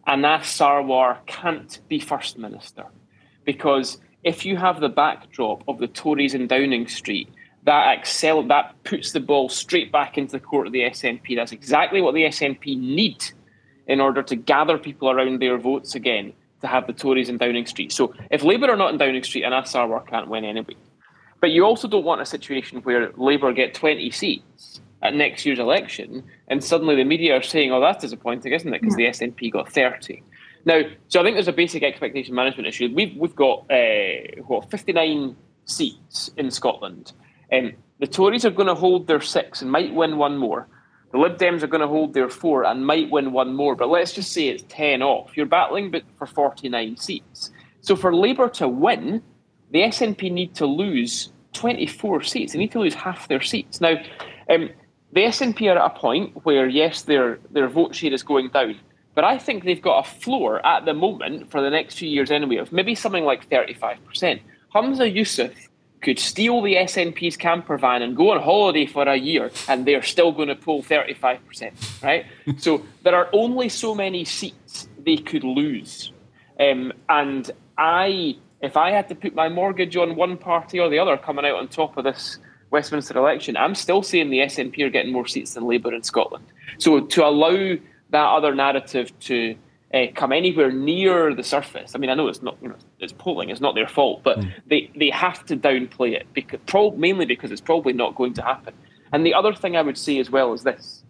Anas Sarwar can't be First Minister, because if you have the backdrop of the Tories in Downing Street, that puts the ball straight back into the court of the SNP. That's exactly what the SNP need in order to gather people around their votes again, to have the Tories in Downing Street. So if Labour are not in Downing Street, Anas Sarwar can't win anyway. But you also don't want a situation where Labour get 20 seats at next year's election and suddenly the media are saying, oh, that's disappointing, isn't it? Because the SNP got 30. Now, so I think there's a basic expectation management issue. We've got, 59 seats in Scotland. The Tories are going to hold their 6 and might win one more. The Lib Dems are going to hold their 4 and might win one more, but let's just say it's 10 off. You're battling for 49 seats. So for Labour to win, the SNP need to lose 24 seats. They need to lose half their seats. Now, the SNP are at a point where, yes, their vote share is going down, but I think they've got a floor at the moment for the next few years anyway of maybe something like 35%. Humza Yousaf could steal the SNP's camper van and go on holiday for a year, and they're still going to pull 35%, right? So there are only so many seats they could lose. If I had to put my mortgage on one party or the other coming out on top of this Westminster election, I'm still saying the SNP are getting more seats than Labour in Scotland. So to allow that other narrative to come anywhere near the surface. I mean, I know it's not, it's polling, it's not their fault, but they have to downplay it, because mainly because it's probably not going to happen. And the other thing I would say as well is this: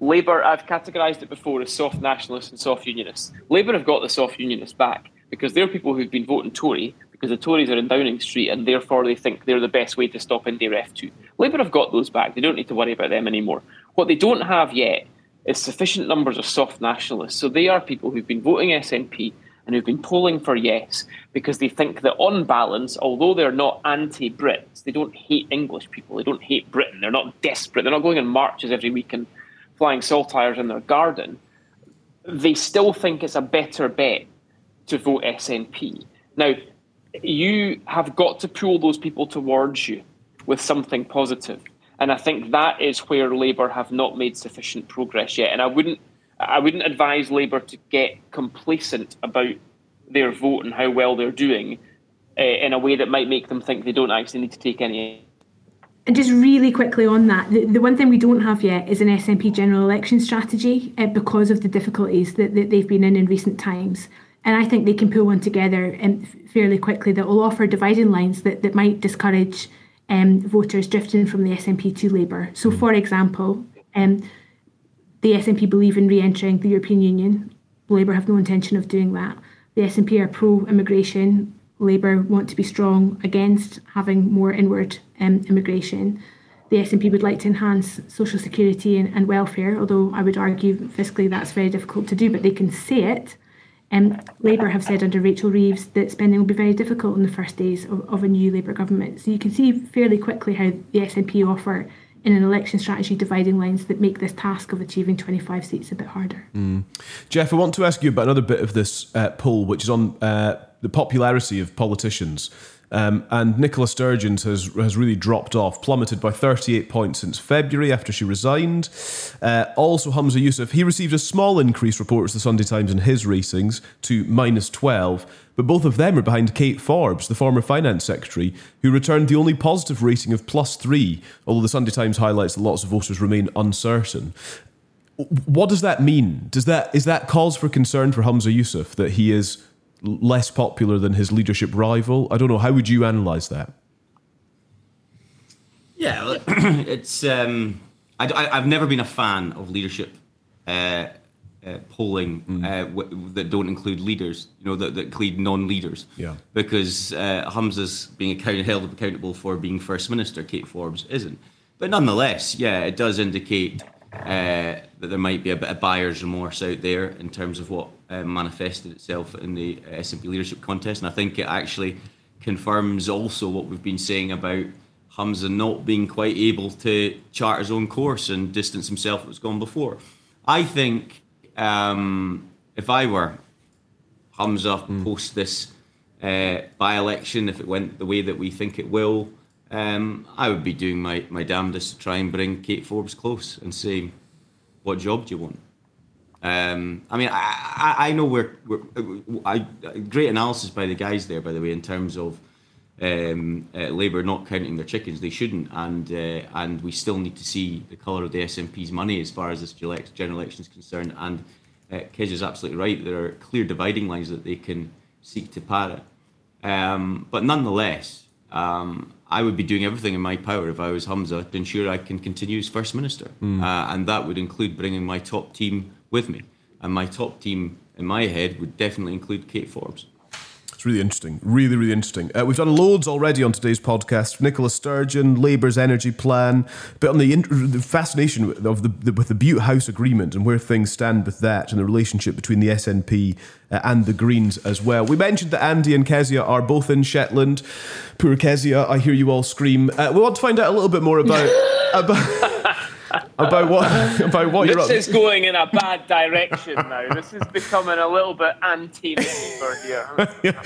Labour, I've categorised it before as soft nationalists and soft unionists. Labour have got the soft unionists back because they're people who've been voting Tory because the Tories are in Downing Street and therefore they think they're the best way to stop India F2. Labour have got those back; they don't need to worry about them anymore. What they don't have yet is sufficient numbers of soft nationalists. So they are people who've been voting SNP and who've been polling for yes because they think that on balance, although they're not anti-Brits, they don't hate English people, they don't hate Britain, they're not desperate, they're not going on marches every week and flying saltires in their garden, they still think it's a better bet to vote SNP. Now, you have got to pull those people towards you with something positive. And I think that is where Labour have not made sufficient progress yet. And I wouldn't advise Labour to get complacent about their vote and how well they're doing in a way that might make them think they don't actually need to take any. And just really quickly on that, the one thing we don't have yet is an SNP general election strategy because of the difficulties that they've been in recent times. And I think they can pull one together fairly quickly that will offer dividing lines that might discourage voters drifting from the SNP to Labour. So, for example, the SNP believe in re-entering the European Union. Labour have no intention of doing that. The SNP are pro-immigration. Labour want to be strong against having more inward immigration. The SNP would like to enhance social security and welfare, although I would argue fiscally that's very difficult to do, but they can say it. Labour have said under Rachel Reeves that spending will be very difficult in the first days of a new Labour government. So you can see fairly quickly how the SNP offer in an election strategy dividing lines that make this task of achieving 25 seats a bit harder. Geoff, I want to ask you about another bit of this poll, which is on the popularity of politicians. And Nicola Sturgeon has really dropped off, plummeted by 38 points since February after she resigned. Also Humza Yousaf, he received a small increase, reports the Sunday Times, in his ratings to minus 12. But both of them are behind Kate Forbes, the former finance secretary, who returned the only positive rating of plus 3, although the Sunday Times highlights that lots of voters remain uncertain. What does that mean? Is that cause for concern for Humza Yousaf, that he is less popular than his leadership rival? I don't know. How would you analyse that? Yeah, it's... I've never been a fan of leadership polling that don't include leaders, that include non-leaders. Yeah. Because Humza's being held accountable for being First Minister. Kate Forbes isn't. But nonetheless, yeah, it does indicate that there might be a bit of buyer's remorse out there in terms of what manifested itself in the SNP leadership contest. And I think it actually confirms also what we've been saying about Humza not being quite able to chart his own course and distance himself from what's gone before. I think if I were Humza post this by-election, if it went the way that we think it will, I would be doing my damnedest to try and bring Kate Forbes close and say, what job do you want? I know great analysis by the guys there, by the way, in terms of Labour not counting their chickens. They shouldn't, and we still need to see the colour of the SNP's money as far as this general election is concerned. And Kezia is absolutely right. There are clear dividing lines that they can seek to parrot. But nonetheless, I would be doing everything in my power if I was Humza to ensure I can continue as First Minister. And that would include bringing my top team with me. And my top team, in my head, would definitely include Kate Forbes. It's really interesting. Really, really interesting. We've done loads already on today's podcast. Nicola Sturgeon, Labour's energy plan, but on the fascination with the Bute House Agreement and where things stand with that and the relationship between the SNP and the Greens as well. We mentioned that Andy and Kezia are both in Shetland. Poor Kezia, I hear you all scream. We want to find out a little bit more about what you're up to. This is going in a bad direction now. This is becoming a little bit anti-Labour here.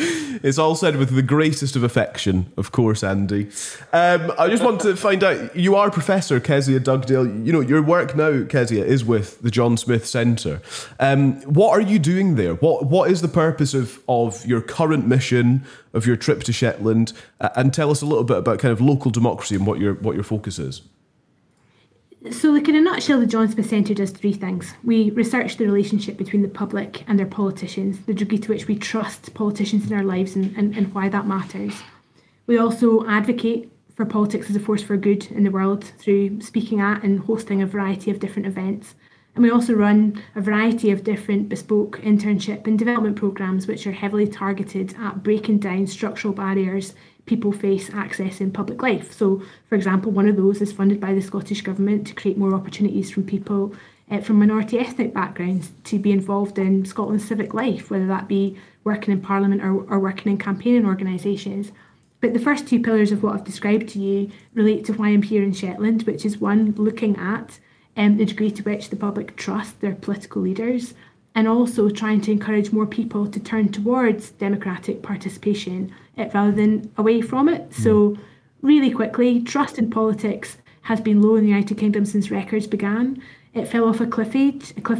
It's all said with the greatest of affection, of course, Andy. I just want to find out, you are Professor Kezia Dugdale. You know, your work now, Kezia, is with the John Smith Centre. What are you doing there? What is the purpose of your current mission, of your trip to Shetland? And tell us a little bit about kind of local democracy and what your focus is. So, in a nutshell, the John Smith Centre does three things. We research the relationship between the public and their politicians, the degree to which we trust politicians in our lives and why that matters. We also advocate for politics as a force for good in the world through speaking at and hosting a variety of different events. And we also run a variety of different bespoke internship and development programmes which are heavily targeted at breaking down structural barriers people face accessing public life. So, for example, one of those is funded by the Scottish Government to create more opportunities for people from minority ethnic backgrounds to be involved in Scotland's civic life, whether that be working in Parliament or working in campaigning organisations. But the first two pillars of what I've described to you relate to why I'm here in Shetland, which is one, looking at the degree to which the public trust their political leaders, and also trying to encourage more people to turn towards democratic participation rather than away from it. So really quickly, trust in politics has been low in the United Kingdom since records began. It fell off a cliff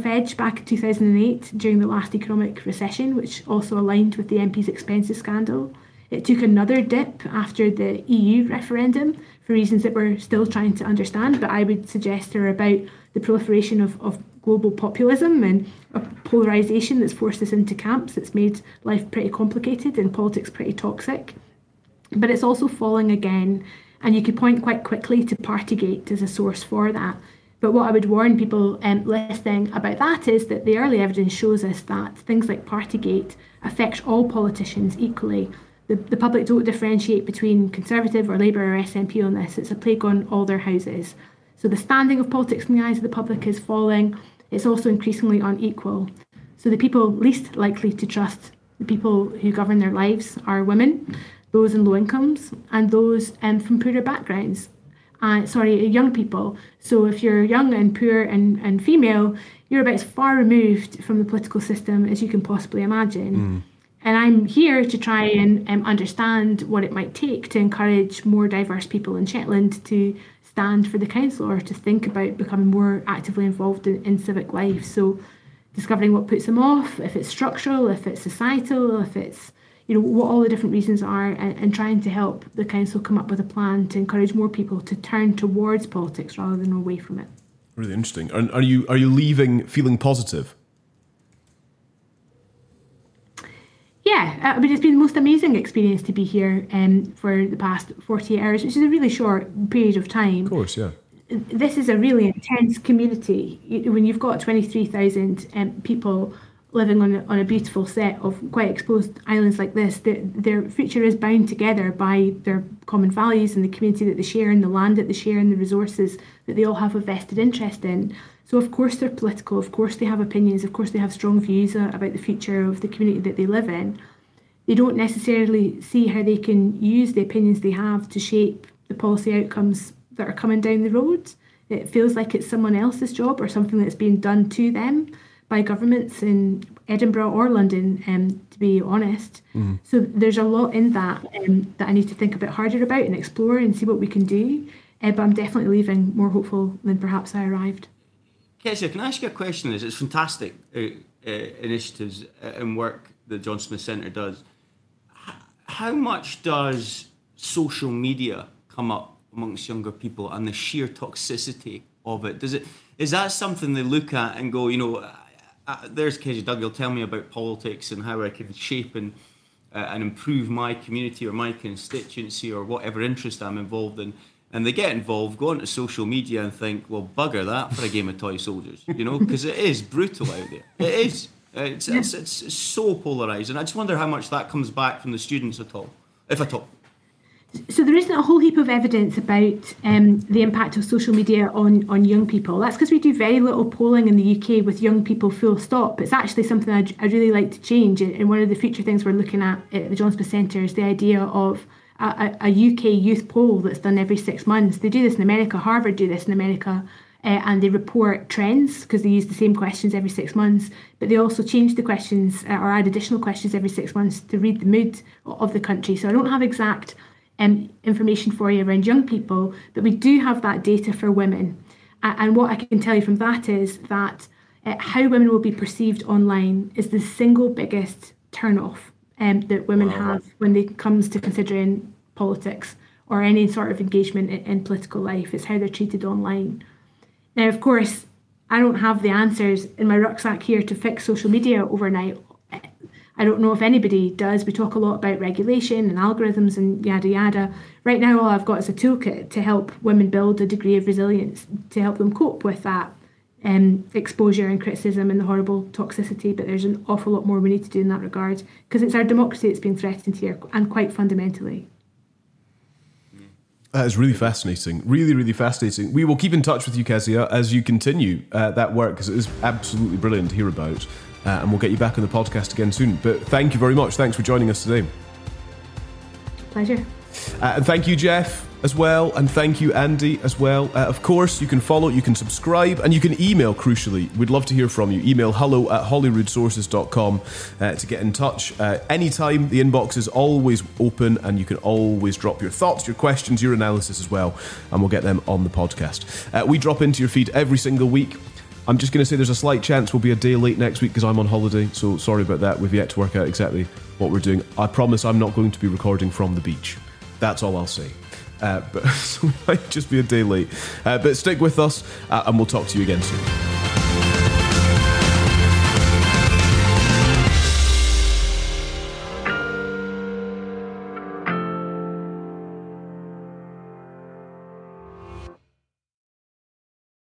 edge back in 2008 during the last economic recession, which also aligned with the MP's expenses scandal. It took another dip after the EU referendum for reasons that we're still trying to understand, but I would suggest are about the proliferation of global populism and a polarisation that's forced us into camps, that's made life pretty complicated and politics pretty toxic. But it's also falling again, and you could point quite quickly to Partygate as a source for that. But what I would warn people listening about that is that the early evidence shows us that things like Partygate affect all politicians equally. The public don't differentiate between Conservative or Labour or SNP on this. It's a plague on all their houses. So the standing of politics in the eyes of the public is falling. It's also increasingly unequal. So the people least likely to trust the people who govern their lives are women, those in low incomes, and those from poorer backgrounds. Young people. So if you're young and poor and female, you're about as far removed from the political system as you can possibly imagine. And I'm here to try and understand what it might take to encourage more diverse people in Shetland to stand for the council or to think about becoming more actively involved in civic life. So discovering what puts them off, if it's structural, if it's societal, if it's, what all the different reasons are, and trying to help the council come up with a plan to encourage more people to turn towards politics rather than away from it. Really interesting. Are you leaving feeling positive? Yeah, it's been the most amazing experience to be here for the past 48 hours, which is a really short period of time. Of course, yeah. This is a really intense community. When you've got 23,000 people living on a beautiful set of quite exposed islands like this, their future is bound together by their common values and the community that they share and the land that they share and the resources that they all have a vested interest in. So of course they're political, of course they have opinions, of course they have strong views about the future of the community that they live in. They don't necessarily see how they can use the opinions they have to shape the policy outcomes that are coming down the road. It feels like it's someone else's job or something that's being done to them by governments in Edinburgh or London, to be honest. Mm. So there's a lot in that that I need to think a bit harder about and explore and see what we can do. But I'm definitely leaving more hopeful than perhaps I arrived. Kezia, can I ask you a question? It's fantastic initiatives and work that John Smith Centre does. How much does social media come up amongst younger people and the sheer toxicity of it? Is that something they look at and go, you know, there's Kezia Dugdale, tell me about politics and how I can shape and improve my community or my constituency or whatever interest I'm involved in. And they get involved, go onto social media and think, well, bugger that for a game of toy soldiers, you know, because it is brutal out there. It is. It's so polarised. And I just wonder how much that comes back from the students at all, if at all. So there isn't a whole heap of evidence about the impact of social media on young people. That's because we do very little polling in the UK with young people, full stop. It's actually something I'd really like to change. And one of the future things we're looking at the John Smith Centre is the idea of a UK youth poll that's done every 6 months. They do this in America. Harvard do this in America. And they report trends because they use the same questions every 6 months, but they also change the questions or add additional questions every 6 months to read the mood of the country. So I don't have exact information for you around young people, but we do have that data for women. And what I can tell you from that is that how women will be perceived online is the single biggest turn-off that women have when it comes to considering politics or any sort of engagement in political life. It's how they're treated online. Now, of course, I don't have the answers in my rucksack here to fix social media overnight. I don't know if anybody does. We talk a lot about regulation and algorithms and yada, yada. Right now, all I've got is a toolkit to help women build a degree of resilience, to help them cope with that exposure and criticism and the horrible toxicity. But there's an awful lot more we need to do in that regard, because it's our democracy that's being threatened here, and quite fundamentally. That is really fascinating. Really, really fascinating. We will keep in touch with you, Kezia, as you continue that work, because it is absolutely brilliant to hear about. And we'll get you back on the podcast again soon. But thank you very much. Thanks for joining us today. Pleasure. And thank you, Geoff, as well. And thank you, Andy, as well. Of course, you can follow, you can subscribe, and you can email, crucially. We'd love to hear from you. Email hello@holyroodsources.com to get in touch. Anytime, the inbox is always open, and you can always drop your thoughts, your questions, your analysis as well, and we'll get them on the podcast. We drop into your feed every single week. I'm just going to say there's a slight chance we'll be a day late next week because I'm on holiday, so sorry about that. We've yet to work out exactly what we're doing. I promise I'm not going to be recording from the beach. That's all I'll say. But so we might just be a day late. But stick with us, and we'll talk to you again soon.